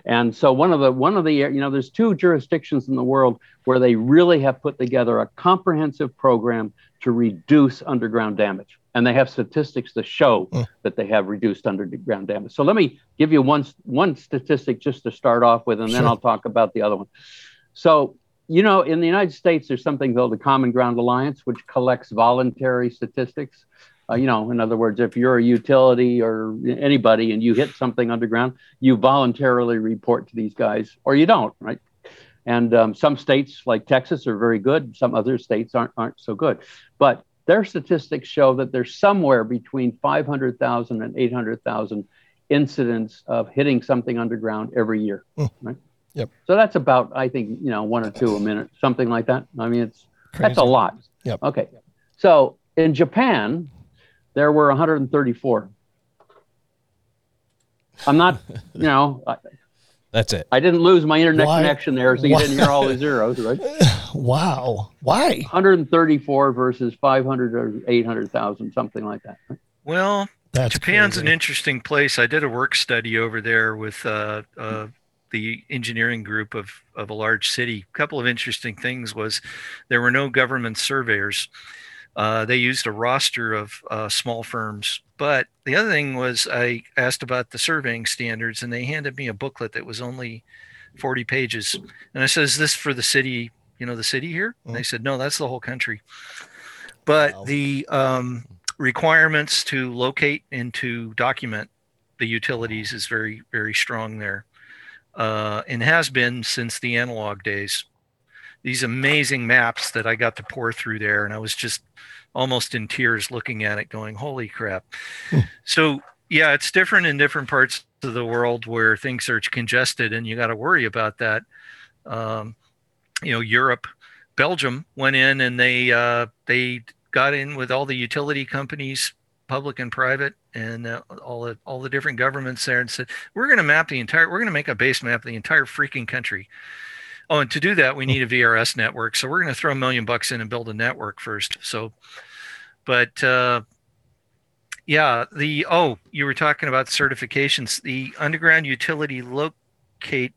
And so one of the there's two jurisdictions in the world where they really have put together a comprehensive program to reduce underground damage, and they have statistics to show that they have reduced underground damage. So let me give you one statistic just to start off with, and then I'll talk about the other one. So in the United States, there's something called the Common Ground Alliance, which collects voluntary statistics. In other words, if you're a utility or anybody and you hit something underground, you voluntarily report to these guys, or you don't, right? And some states like Texas are very good. Some other states aren't so good. But their statistics show that there's somewhere between 500,000 and 800,000 incidents of hitting something underground every year, right? Yep. So that's about, I think, one or two a minute, something like that. I mean, that's a lot. Yep. Okay. So in Japan, there were 134. I'm not, That's it. I didn't lose my internet connection there, so you didn't hear all the zeros, right? Wow. Why? 134 versus 500 or 800,000, something like that. Right? Well, Japan's crazy. An interesting place. I did a work study over there with the engineering group of a large city. A couple of interesting things was there were no government surveyors. They used a roster of small firms. But the other thing was I asked about the surveying standards, and they handed me a booklet that was only 40 pages. And I said, is this for the city, you know, the city here? And they said, no, that's the whole country. But the requirements to locate and to document the utilities is very, very strong there, and has been since the analog days. These amazing maps that I got to pour through there, and I was just almost in tears looking at it going, holy crap. So yeah, it's different in different parts of the world where things are congested and you got to worry about that. You know, Europe, Belgium went in and they got in with all the utility companies, public and private, and all the different governments there, and said, we're going to map the entire, we're going to make a base map of the entire freaking country. Oh, and to do that, we need a VRS network. So we're going to throw $1 million in and build a network first. So, but yeah, the, oh, you were talking about certifications, the underground utility location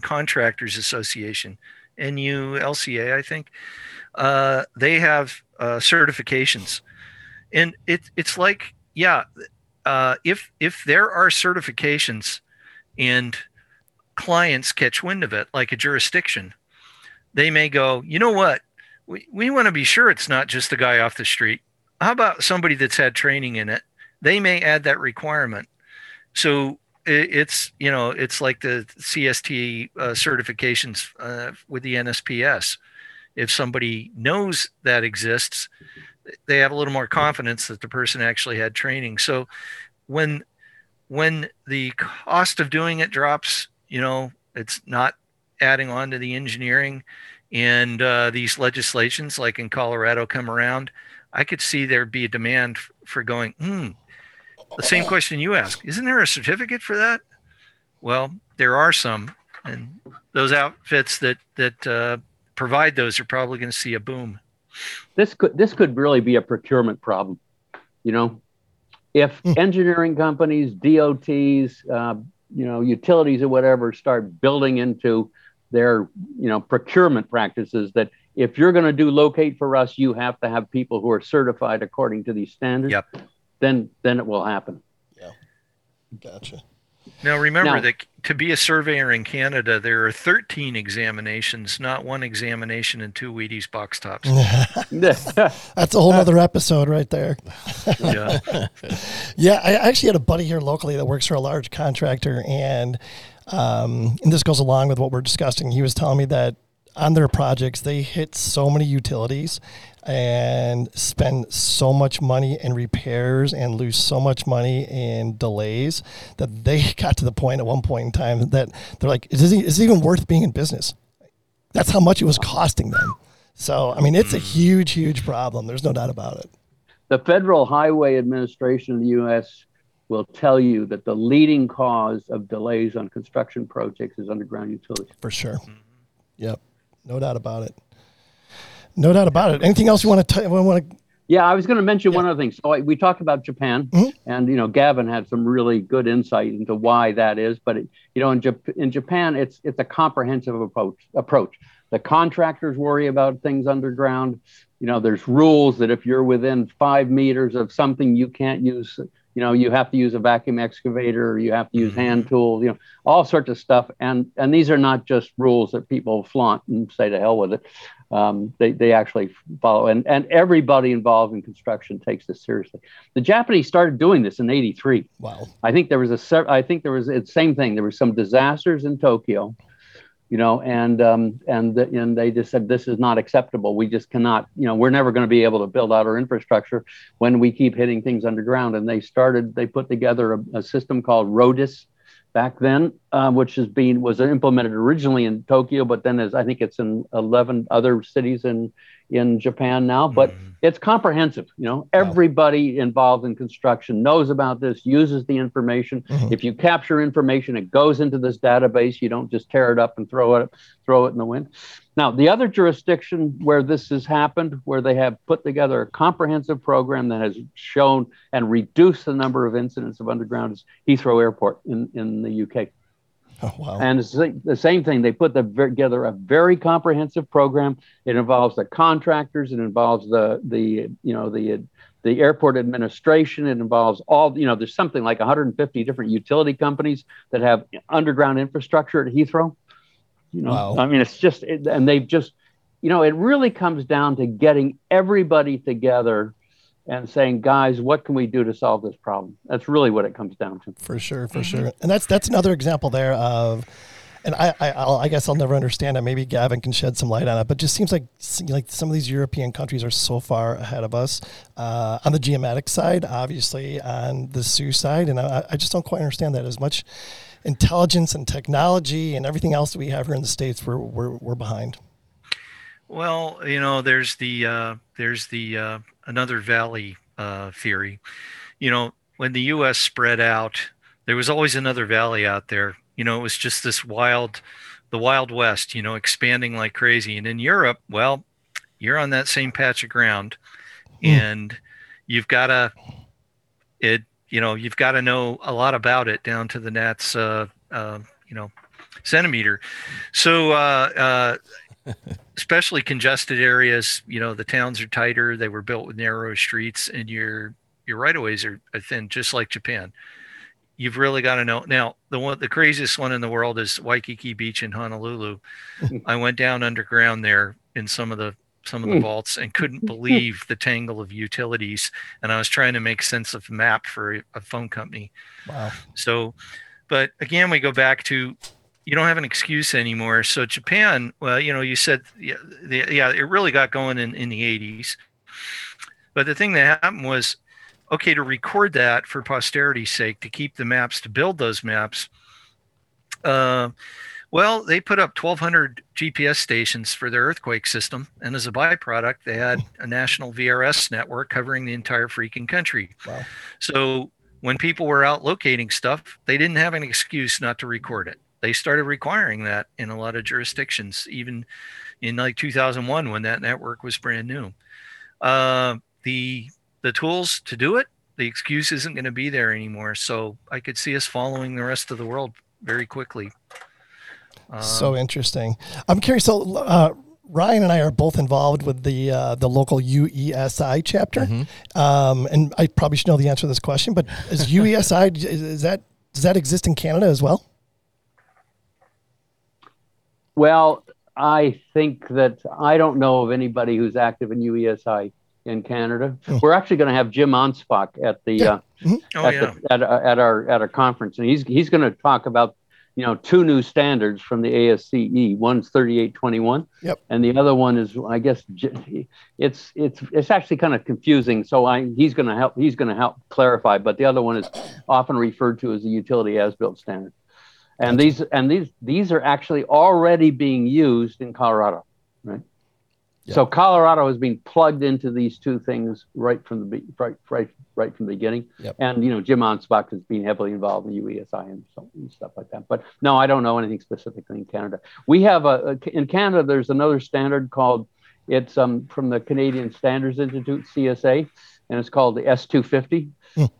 contractors association, NULCA, I think, they have certifications, and it's like, yeah, if there are certifications and clients catch wind of it, like a jurisdiction, they may go, you know what, we want to be sure it's not just the guy off the street. How about somebody that's had training in it? They may add that requirement. So it's, you know, it's like the CST certifications with the NSPS. If somebody knows that exists, they have a little more confidence that the person actually had training. So when the cost of doing it drops, you know, it's not adding on to the engineering, and these legislations like in Colorado come around, I could see there'd be a demand for going, the same question you ask, isn't there a certificate for that? Well, there are some, and those outfits that provide those are probably going to see a boom. This could really be a procurement problem. You know, if engineering companies, DOTs, you know, utilities or whatever, start building into their, you know, procurement practices that if you're going to do locate for us, you have to have people who are certified according to these standards. Yep. Then it will happen. Yeah. Gotcha. Now, remember that to be a surveyor in Canada, there are 13 examinations, not one examination and 2 Wheaties box tops. That's a whole other episode right there. Yeah. Yeah. I actually had a buddy here locally that works for a large contractor, and this goes along with what we're discussing. He was telling me that on their projects, they hit so many utilities and spend so much money in repairs and lose so much money in delays that they got to the point at one point in time that they're like, is it even worth being in business? That's how much it was costing them. So, I mean, it's a huge, huge problem. There's no doubt about it. The Federal Highway Administration of the U.S. will tell you that the leading cause of delays on construction projects is underground utilities. For sure. Yep. No doubt about it. No doubt about it. Anything else you want to tell? Yeah, I was going to mention one other thing. So we talked about Japan, and you know, Gavin had some really good insight into why that is. But it, you know, in Japan, it's a comprehensive approach. The contractors worry about things underground. You know, there's rules that if you're within 5 meters of something, you can't use. You know, you have to use a vacuum excavator, or you have to use hand tools, you know, all sorts of stuff. And these are not just rules that people flaunt and say to hell with it. They actually follow. And everybody involved in construction takes this seriously. The Japanese started doing this in '83. Wow. I think there was the same thing. There were some disasters in Tokyo, you know, and they just said, this is not acceptable. We just cannot, you know, we're never going to be able to build out our infrastructure when we keep hitting things underground. And they put together a system called RODIS back then, which was implemented originally in Tokyo, but then I think it's in 11 other cities in Japan now, but it's comprehensive, you know, everybody involved in construction knows about this, uses the information. If you capture information, it goes into this database. You don't just tear it up and throw it in the wind. Now, the other jurisdiction where this has happened, where they have put together a comprehensive program that has shown and reduced the number of incidents of underground is Heathrow Airport in the UK. Oh, wow. And it's the same thing. They put together a very comprehensive program. It involves the contractors. It involves the airport administration. It involves all, there's something like 150 different utility companies that have underground infrastructure at Heathrow. Wow. I mean, it's just, and they've just, it really comes down to getting everybody together and saying, guys, what can we do to solve this problem? That's really what it comes down to. For sure. And that's another example there of, and I guess I'll never understand it. Maybe Gavin can shed some light on it, but it just seems like some of these European countries are so far ahead of us on the geomatic side, obviously on the SU side. And I just don't quite understand that. As much intelligence and technology and everything else that we have here in the States, we're behind. Well, there's the another valley theory. When the U.S. spread out, there was always another valley out there. It was just this the wild west, expanding like crazy. And in Europe, well, you're on that same patch of ground, and you've got to, you've got to know a lot about it down to the gnat's, centimeter. So, especially congested areas, the towns are tighter. They were built with narrow streets, and your right-of-ways are thin, just like Japan. You've really got to know. Now, the craziest one in the world is Waikiki Beach in Honolulu. I went down underground there in some of the vaults and couldn't believe the tangle of utilities. And I was trying to make sense of map for a phone company. Wow. So, but again, we go back to, you don't have an excuse anymore. So Japan, well, you said, it really got going in the 80s. But the thing that happened was, okay, to record that for posterity's sake, to keep the maps, to build those maps, they put up 1,200 GPS stations for their earthquake system. And as a byproduct, they had a national VRS network covering the entire freaking country. Wow. So when people were out locating stuff, they didn't have an excuse not to record it. They started requiring that in a lot of jurisdictions, even in like 2001 when that network was brand new. The tools to do it, the excuse isn't going to be there anymore. So I could see us following the rest of the world very quickly. So interesting. I'm curious. So Ryan and I are both involved with the local UESI chapter, and I probably should know the answer to this question. But is UESI does that exist in Canada as well? Well, I think that I don't know of anybody who's active in UESI in Canada. We're actually going to have Jim Onspach at our conference, and he's going to talk about two new standards from the ASCE. One's 3821, and the other one is, I guess, it's actually kind of confusing. So he's going to help. He's going to help clarify. But the other one is often referred to as the utility as-built standard. And these are actually already being used in Colorado, right? Yep. So Colorado is being plugged into these two things right from the beginning. Yep. And Jim Onspach has been heavily involved in UESI and stuff like that. But no, I don't know anything specifically in Canada. We have in Canada, there's another standard called, it's from the Canadian Standards Institute, CSA, and it's called the S250.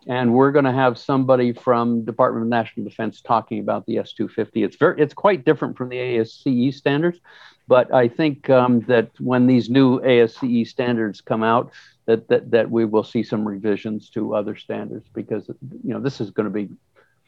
And we're going to have somebody from Department of National Defense talking about the S-250. It's quite different from the ASCE standards, but I think that when these new ASCE standards come out, that we will see some revisions to other standards, because this is like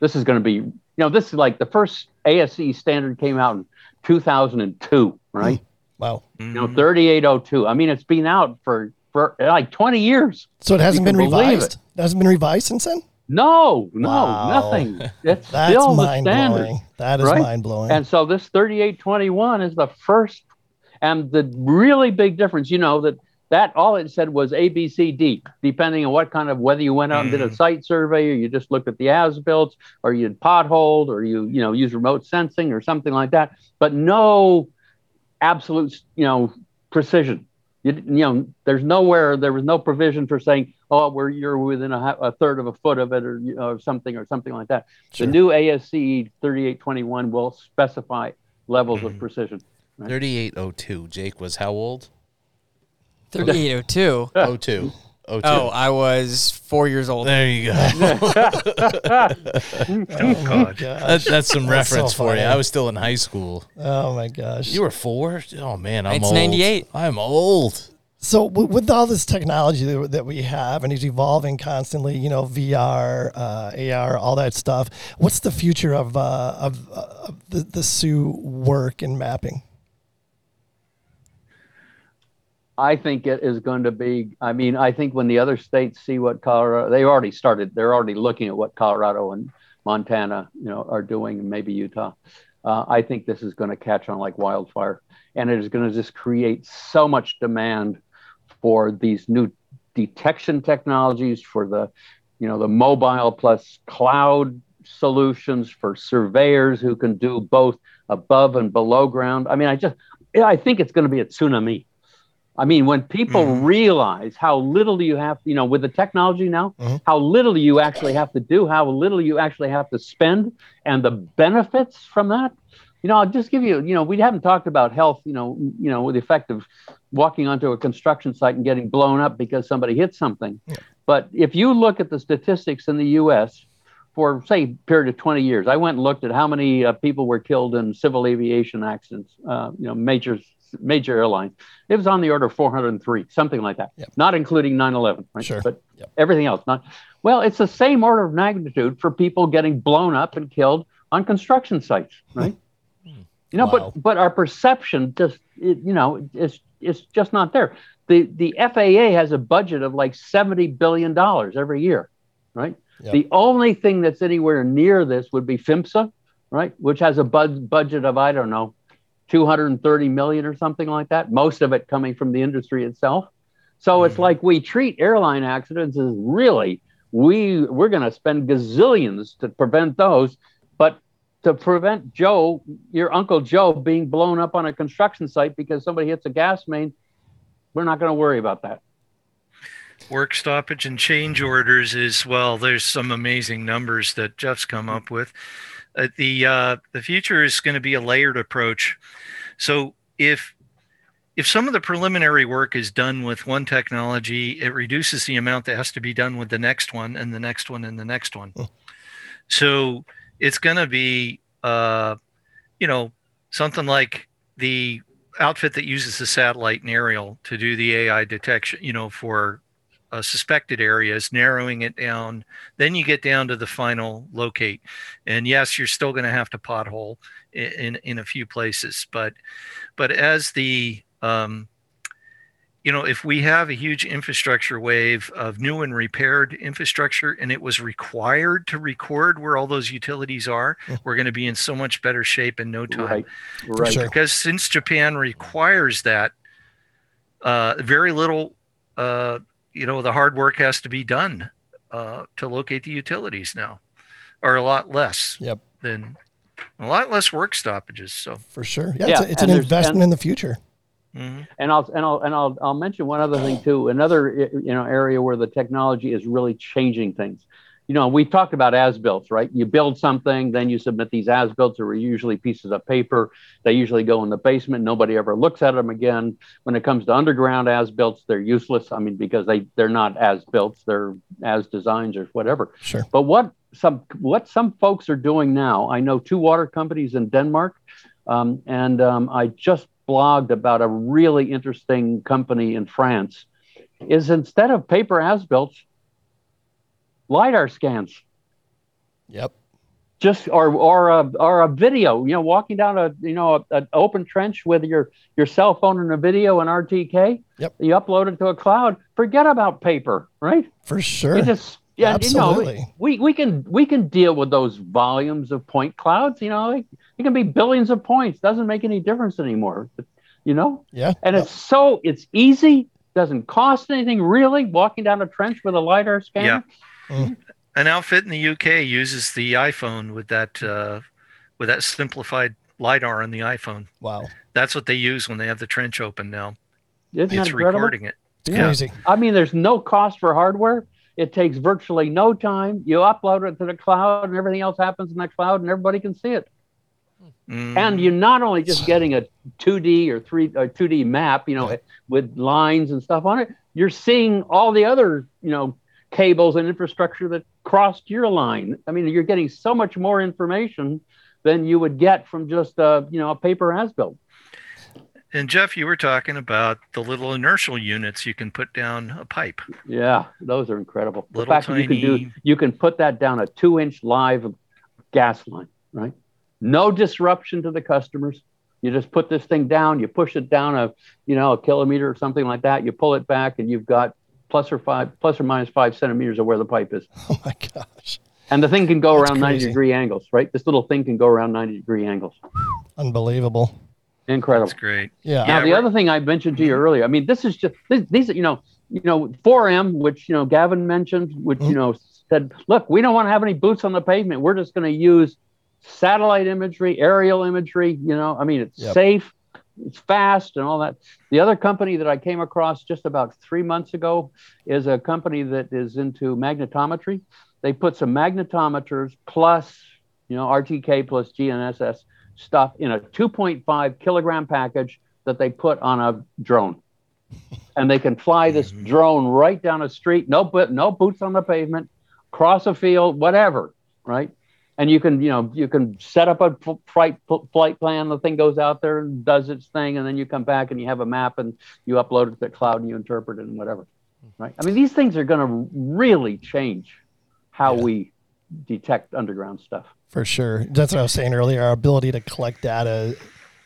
the first ASCE standard came out in 2002, right? Wow. 3802. I mean, it's been out for like 20 years. So it hasn't been revised. It hasn't been revised since then? No, nothing. It's still the standard. That is mind-blowing. And so this 3821 is the first, and the really big difference, that all it said was A, B, C, D, depending on what kind of, whether you went out and did a site survey, or you just looked at the as-built, or you potholed, or you use remote sensing or something like that, but no absolute, precision. There was no provision for saying, oh, you're within a third of a foot of it, or something like that. Sure. The new ASCE 3821 will specify levels of precision. Right? 3802. Jake was how old? 3802. 02? Oh, I was 4 years old. There you go. Oh, God. That's some reference for you. I was still in high school. Oh, my gosh. You were four? Oh, man, I'm old. It's 98. I'm old. So with all this technology that we have, and it's evolving constantly, you know, VR, AR, all that stuff, what's the future of the SUE work in mapping? I think it is going to be, I mean, I think when the other states see what Colorado, they already started, they're already looking at what Colorado and Montana, you know, are doing, and maybe Utah. I think this is going to catch on like wildfire, and it is going to just create so much demand for these new detection technologies, for the, you know, the mobile plus cloud solutions for surveyors who can do both above and below ground. I mean, I think it's going to be a tsunami. I mean, when people realize how little you have, you know, with the technology now, how little you actually have to do, how little you actually have to spend, and the benefits from that. You know, I'll just give you, you know, we haven't talked about health, you know, with the effect of walking onto a construction site and getting blown up because somebody hit something. Yeah. But if you look at the statistics in the U.S. for, say, a period of 20 years, I went and looked at how many people were killed in civil aviation accidents, you know, major airlines. It was on the order of 403, something like that. Yep. Not including 9/11, right? Sure. But everything else. Well, it's the same order of magnitude for people getting blown up and killed on construction sites, right? You know, wow. but our perception just, you know, it's just not there. The FAA has a budget of like $70 billion every year, right? Yep. The only thing that's anywhere near this would be FMSA, right? Which has a budget of, I don't know, 230 million or something like that, most of it coming from the industry itself. So it's like we treat airline accidents as really, we're going to spend gazillions to prevent those, but to prevent Joe, your Uncle Joe, being blown up on a construction site because somebody hits a gas main, we're not going to worry about that. Work stoppage and change orders as well. There's some amazing numbers that Geoff's come up with. The future is going to be a layered approach. So if some of the preliminary work is done with one technology, it reduces the amount that has to be done with the next one and the next one and the next one. Oh. So it's going to be, you know, something like the outfit that uses the satellite and aerial to do the AI detection, you know, for suspected areas, narrowing it down. Then you get down to the final locate, and yes, you're still going to have to pothole in a few places. But as the you know, if we have a huge infrastructure wave of new and repaired infrastructure, and it was required to record where all those utilities are, we're going to be in so much better shape in no time, right. Sure. Because since Japan requires that, very little. You know, the hard work has to be done to locate the utilities now, or a lot less. Yep. Than a lot less work stoppages. So for sure, yeah, it's an investment in the future. Mm-hmm. And I'll mention one other thing too. Another area where the technology is really changing things. You know, we talked about as-builts, right? You build something, then you submit these as-builts, are usually pieces of paper. They usually go in the basement. Nobody ever looks at them again. When it comes to underground as-builts, they're useless. I mean, because they're not as-builts. They're as-designs or whatever. Sure. But what some folks are doing now, I know two water companies in Denmark, and I just blogged about a really interesting company in France, is instead of paper as-builts, LiDAR scans. Yep. Just or a video, you know, walking down an open trench with your cell phone and a video and RTK. Yep. You upload it to a cloud. Forget about paper, right? For sure. It just, yeah, absolutely. You know, we can deal with those volumes of point clouds. You know, it can be billions of points. Doesn't make any difference anymore. But, you know. Yeah. And it's easy. Doesn't cost anything really. Walking down a trench with a LiDAR scanner. Yeah. Mm. An outfit in the UK uses the iPhone with that simplified LiDAR on the iPhone. Wow, that's what they use when they have the trench open now. It's recording it. It's crazy. I mean, there's no cost for hardware. It takes virtually no time. You upload it to the cloud, and everything else happens in the cloud, and everybody can see it. And you're not only just getting a 2D or 2D map, you know, with lines and stuff on it, you're seeing all the other, you know, cables and infrastructure that crossed your line. I mean, you're getting so much more information than you would get from just a paper as-built. And Geoff, you were talking about the little inertial units you can put down a pipe. Yeah, those are incredible. Little the fact tiny... that you can put that down a 2-inch live gas line, right? No disruption to the customers. You just put this thing down, you push it down a kilometer or something like that, you pull it back, and you've got plus or minus 5 centimeters of where the pipe is. Oh my gosh. And the thing can go around 90-degree angles, right? This little thing can go around 90-degree angels. Unbelievable. Incredible. That's great. Yeah. Now, the other thing I mentioned to you earlier, I mean, this is just, these, 4M, which, Gavin mentioned, which, said, look, we don't want to have any boots on the pavement. We're just going to use satellite imagery, aerial imagery, it's safe, it's fast and all that. The other company that I came across just about 3 months ago is a company that is into magnetometry. They put some magnetometers plus, RTK plus GNSS stuff in a 2.5 kilogram package that they put on a drone. And they can fly this drone right down a street, no boots on the pavement, cross a field, whatever, right? And you can set up a flight plan. The thing goes out there and does its thing, and then you come back and you have a map and you upload it to the cloud and you interpret it and whatever, right? I mean, these things are going to really change how we detect underground stuff. For sure. That's what I was saying earlier. Our ability to collect data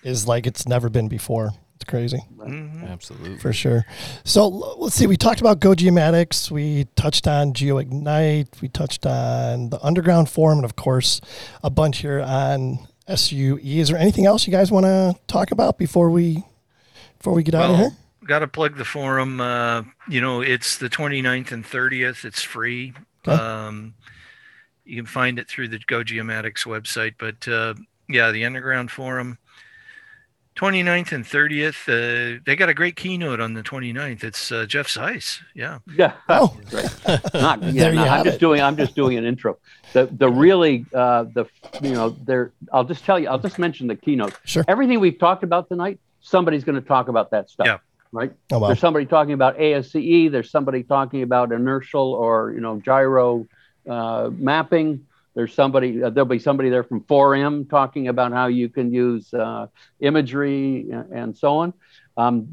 is like it's never been before. It's crazy. Mm-hmm. Absolutely. For sure. So let's see. We talked about GoGeomatics. We touched on GeoIgnite. We touched on the Underground Forum, and, of course, a bunch here on SUE. Is there anything else you guys want to talk about before we get out of here? Got to plug the forum. It's the 29th and 30th. It's free. Okay. You can find it through the GoGeomatics website, but the Underground Forum, 29th and 30th, they got a great keynote on the 29th. It's Geoff Zeiss. Yeah. Yeah. Oh, right. I'm just doing an intro. I'll just tell you. I'll just mention the keynote. Sure. Everything we've talked about tonight, somebody's going to talk about that stuff. Yeah. Right. Oh, wow. There's somebody talking about ASCE. There's somebody talking about inertial or gyro mapping. There's somebody. There'll be somebody there from 4M talking about how you can use imagery and so on.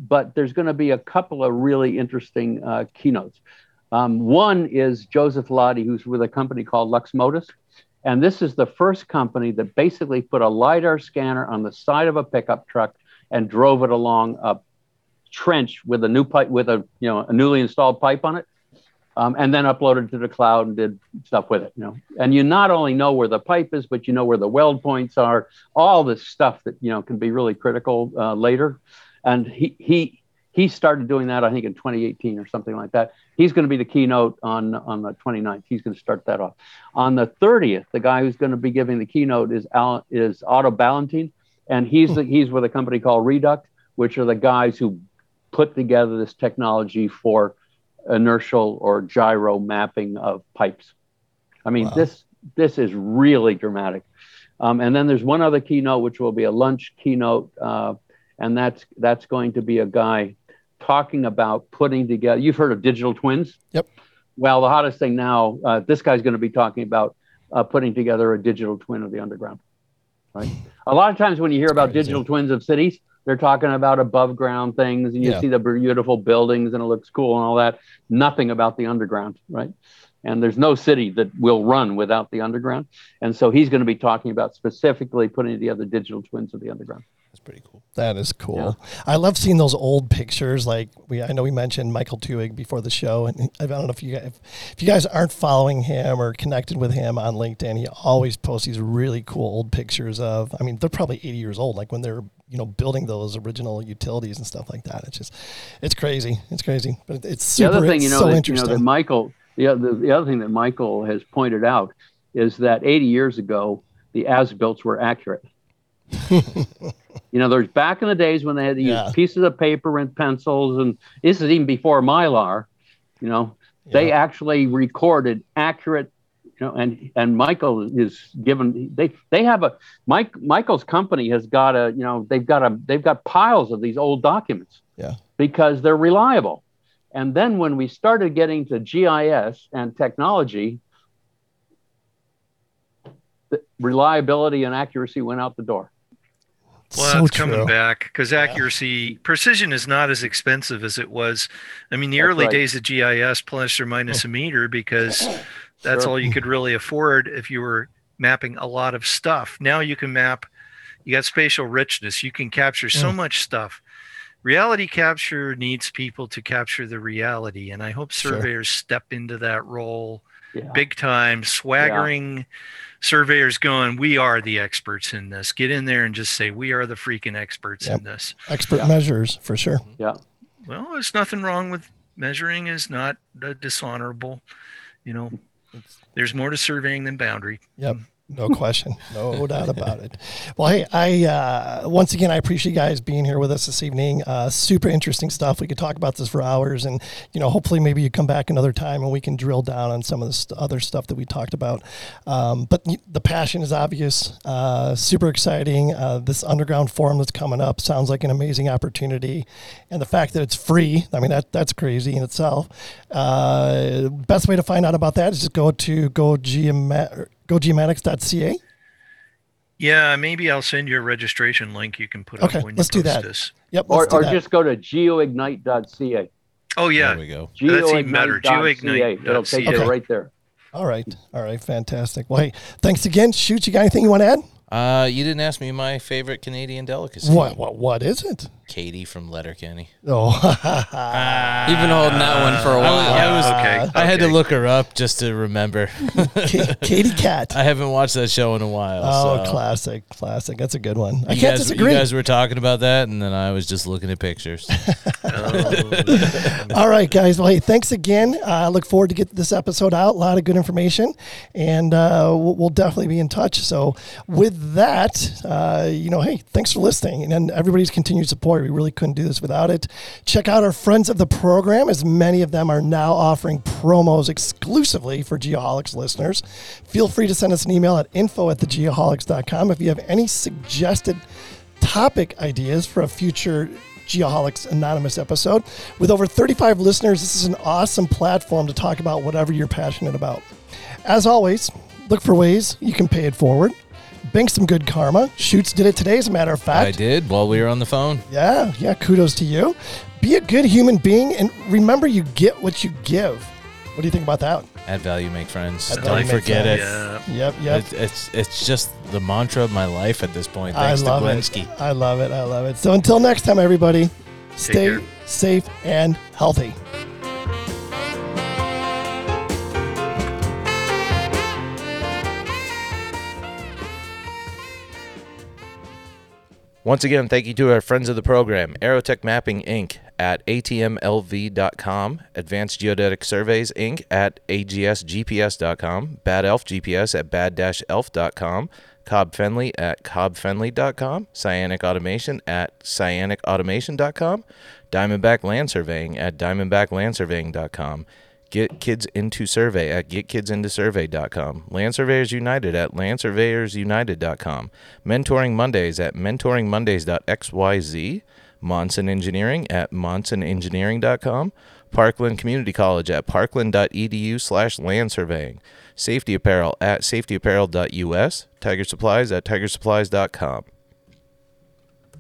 But there's going to be a couple of really interesting keynotes. One is Joseph Lotti, who's with a company called Luxmodus, and this is the first company that basically put a LiDAR scanner on the side of a pickup truck and drove it along a trench with a new pipe, with a newly installed pipe on it. And then uploaded to the cloud and did stuff with it, And you not only know where the pipe is, but you know where the weld points are. All this stuff that can be really critical later. And he started doing that, I think, in 2018 or something like that. He's going to be the keynote on the 29th. He's going to start that off. On the 30th, the guy who's going to be giving the keynote is Otto Ballantine, and he's with a company called Reduct, which are the guys who put together this technology for inertial or gyro mapping of pipes. I mean, wow. This is really dramatic. And then there's one other keynote, which will be a lunch keynote. And that's going to be a guy talking about putting together, you've heard of digital twins. Yep. Well, the hottest thing now, this guy's going to be talking about putting together a digital twin of the underground. Right. A lot of times when you hear about digital twins of cities, they're talking about above ground things, and you see the beautiful buildings and it looks cool and all that. Nothing about the underground, right? And there's no city that will run without the underground. And so he's going to be talking about specifically putting together digital twins of the underground. That's pretty cool. That is cool. Yeah. I love seeing those old pictures. Like I know we mentioned Michael Tuig before the show, and I don't know if you guys aren't following him or connected with him on LinkedIn, he always posts these really cool old pictures of. I mean, they're probably 80 years old, like when they're building those original utilities and stuff like that. It's just, it's crazy. It's crazy, but it's super. The other thing the other thing that Michael has pointed out is that 80 years ago the as-built were accurate. There's back in the days when they had to use pieces of paper and pencils, and this is even before Mylar, they actually recorded accurate You know, and Michael is given, they have a, Michael's company has got a, you know, they've got piles of these old documents, yeah, because they're reliable. And then when we started getting to GIS and technology, the reliability and accuracy went out the door. Well, so that's true. Coming back because accuracy, precision is not as expensive as it was. I mean, the early days of GIS, plus or minus a meter, because that's all you could really afford if you were mapping a lot of stuff. Now you can map, you got spatial richness. You can capture so much stuff. Reality capture needs people to capture the reality. And I hope surveyors step into that role big time, swaggering surveyors going, we are the experts in this. Get in there and just say, we are the freaking experts in this. Expert measures, for sure. Yeah. Well, there's nothing wrong with measuring, is not dishonorable. You know, there's more to surveying than boundary. Yep. No question. No doubt about it. Well, hey, I once again, I appreciate you guys being here with us this evening. Super interesting stuff. We could talk about this for hours, and, you know, hopefully maybe you come back another time and we can drill down on some of the other stuff that we talked about. But the passion is obvious. Super exciting. This underground forum that's coming up sounds like an amazing opportunity. And the fact that it's free, I mean, that's crazy in itself. Best way to find out about that is just go to GoGeomatics.ca. Yeah, maybe I'll send you a registration link you can put up when you post this. Yep, or just go to geoignite.ca. Oh, yeah. There we go. That's even better. GeoIgnite. It'll take you right there. All right. Fantastic. Well, hey, thanks again. Shoot, you got anything you want to add? You didn't ask me my favorite Canadian delicacy. What is it? Katie from Letterkenny. Oh, you've been holding that one for a while. I had to look her up just to remember. Katie Cat. I haven't watched that show in a while. Oh, so. Classic. That's a good one. You guys were talking about that, and then I was just looking at pictures. All right, guys. Well, hey, thanks again. I look forward to get this episode out. A lot of good information, and we'll definitely be in touch. So with that, hey, thanks for listening, and then everybody's continued support. We really couldn't do this without it. Check out our friends of the program, as many of them are now offering promos exclusively for Geoholics listeners. Feel free to send us an email at info@thegeoholics.com if you have any suggested topic ideas for a future Geoholics Anonymous episode. With over 35 listeners, this is an awesome platform to talk about whatever you're passionate about. As always, look for ways you can pay it forward. Bank some good karma. Schutz did it today, as a matter of fact. I did, while we were on the phone. Yeah, kudos to you. Be a good human being, and remember, you get what you give. What do you think about that? Add value, make friends. Don't forget it. Yeah. Yep. It's just the mantra of my life at this point. Thanks to Blinsky. I love it. So until next time, everybody, stay safe and healthy. Once again, thank you to our friends of the program, Aerotech Mapping, Inc. at ATMLV.com, Advanced Geodetic Surveys, Inc. at AGSGPS.com, Bad Elf GPS at Bad-Elf.com, Cobb Fenley at cobbfenley.com, Cyanic Automation at CyanicAutomation.com, Diamondback Land Surveying at diamondbacklandsurveying.com, Get Kids Into Survey at GetKidsIntoSurvey.com. Land Surveyors United at LandSurveyorsUnited.com. Mentoring Mondays at MentoringMondays.xyz. Monson Engineering at MonsonEngineering.com. Parkland Community College at parkland.edu/landsurveying. Safety Apparel at SafetyApparel.us. Tiger Supplies at TigerSupplies.com.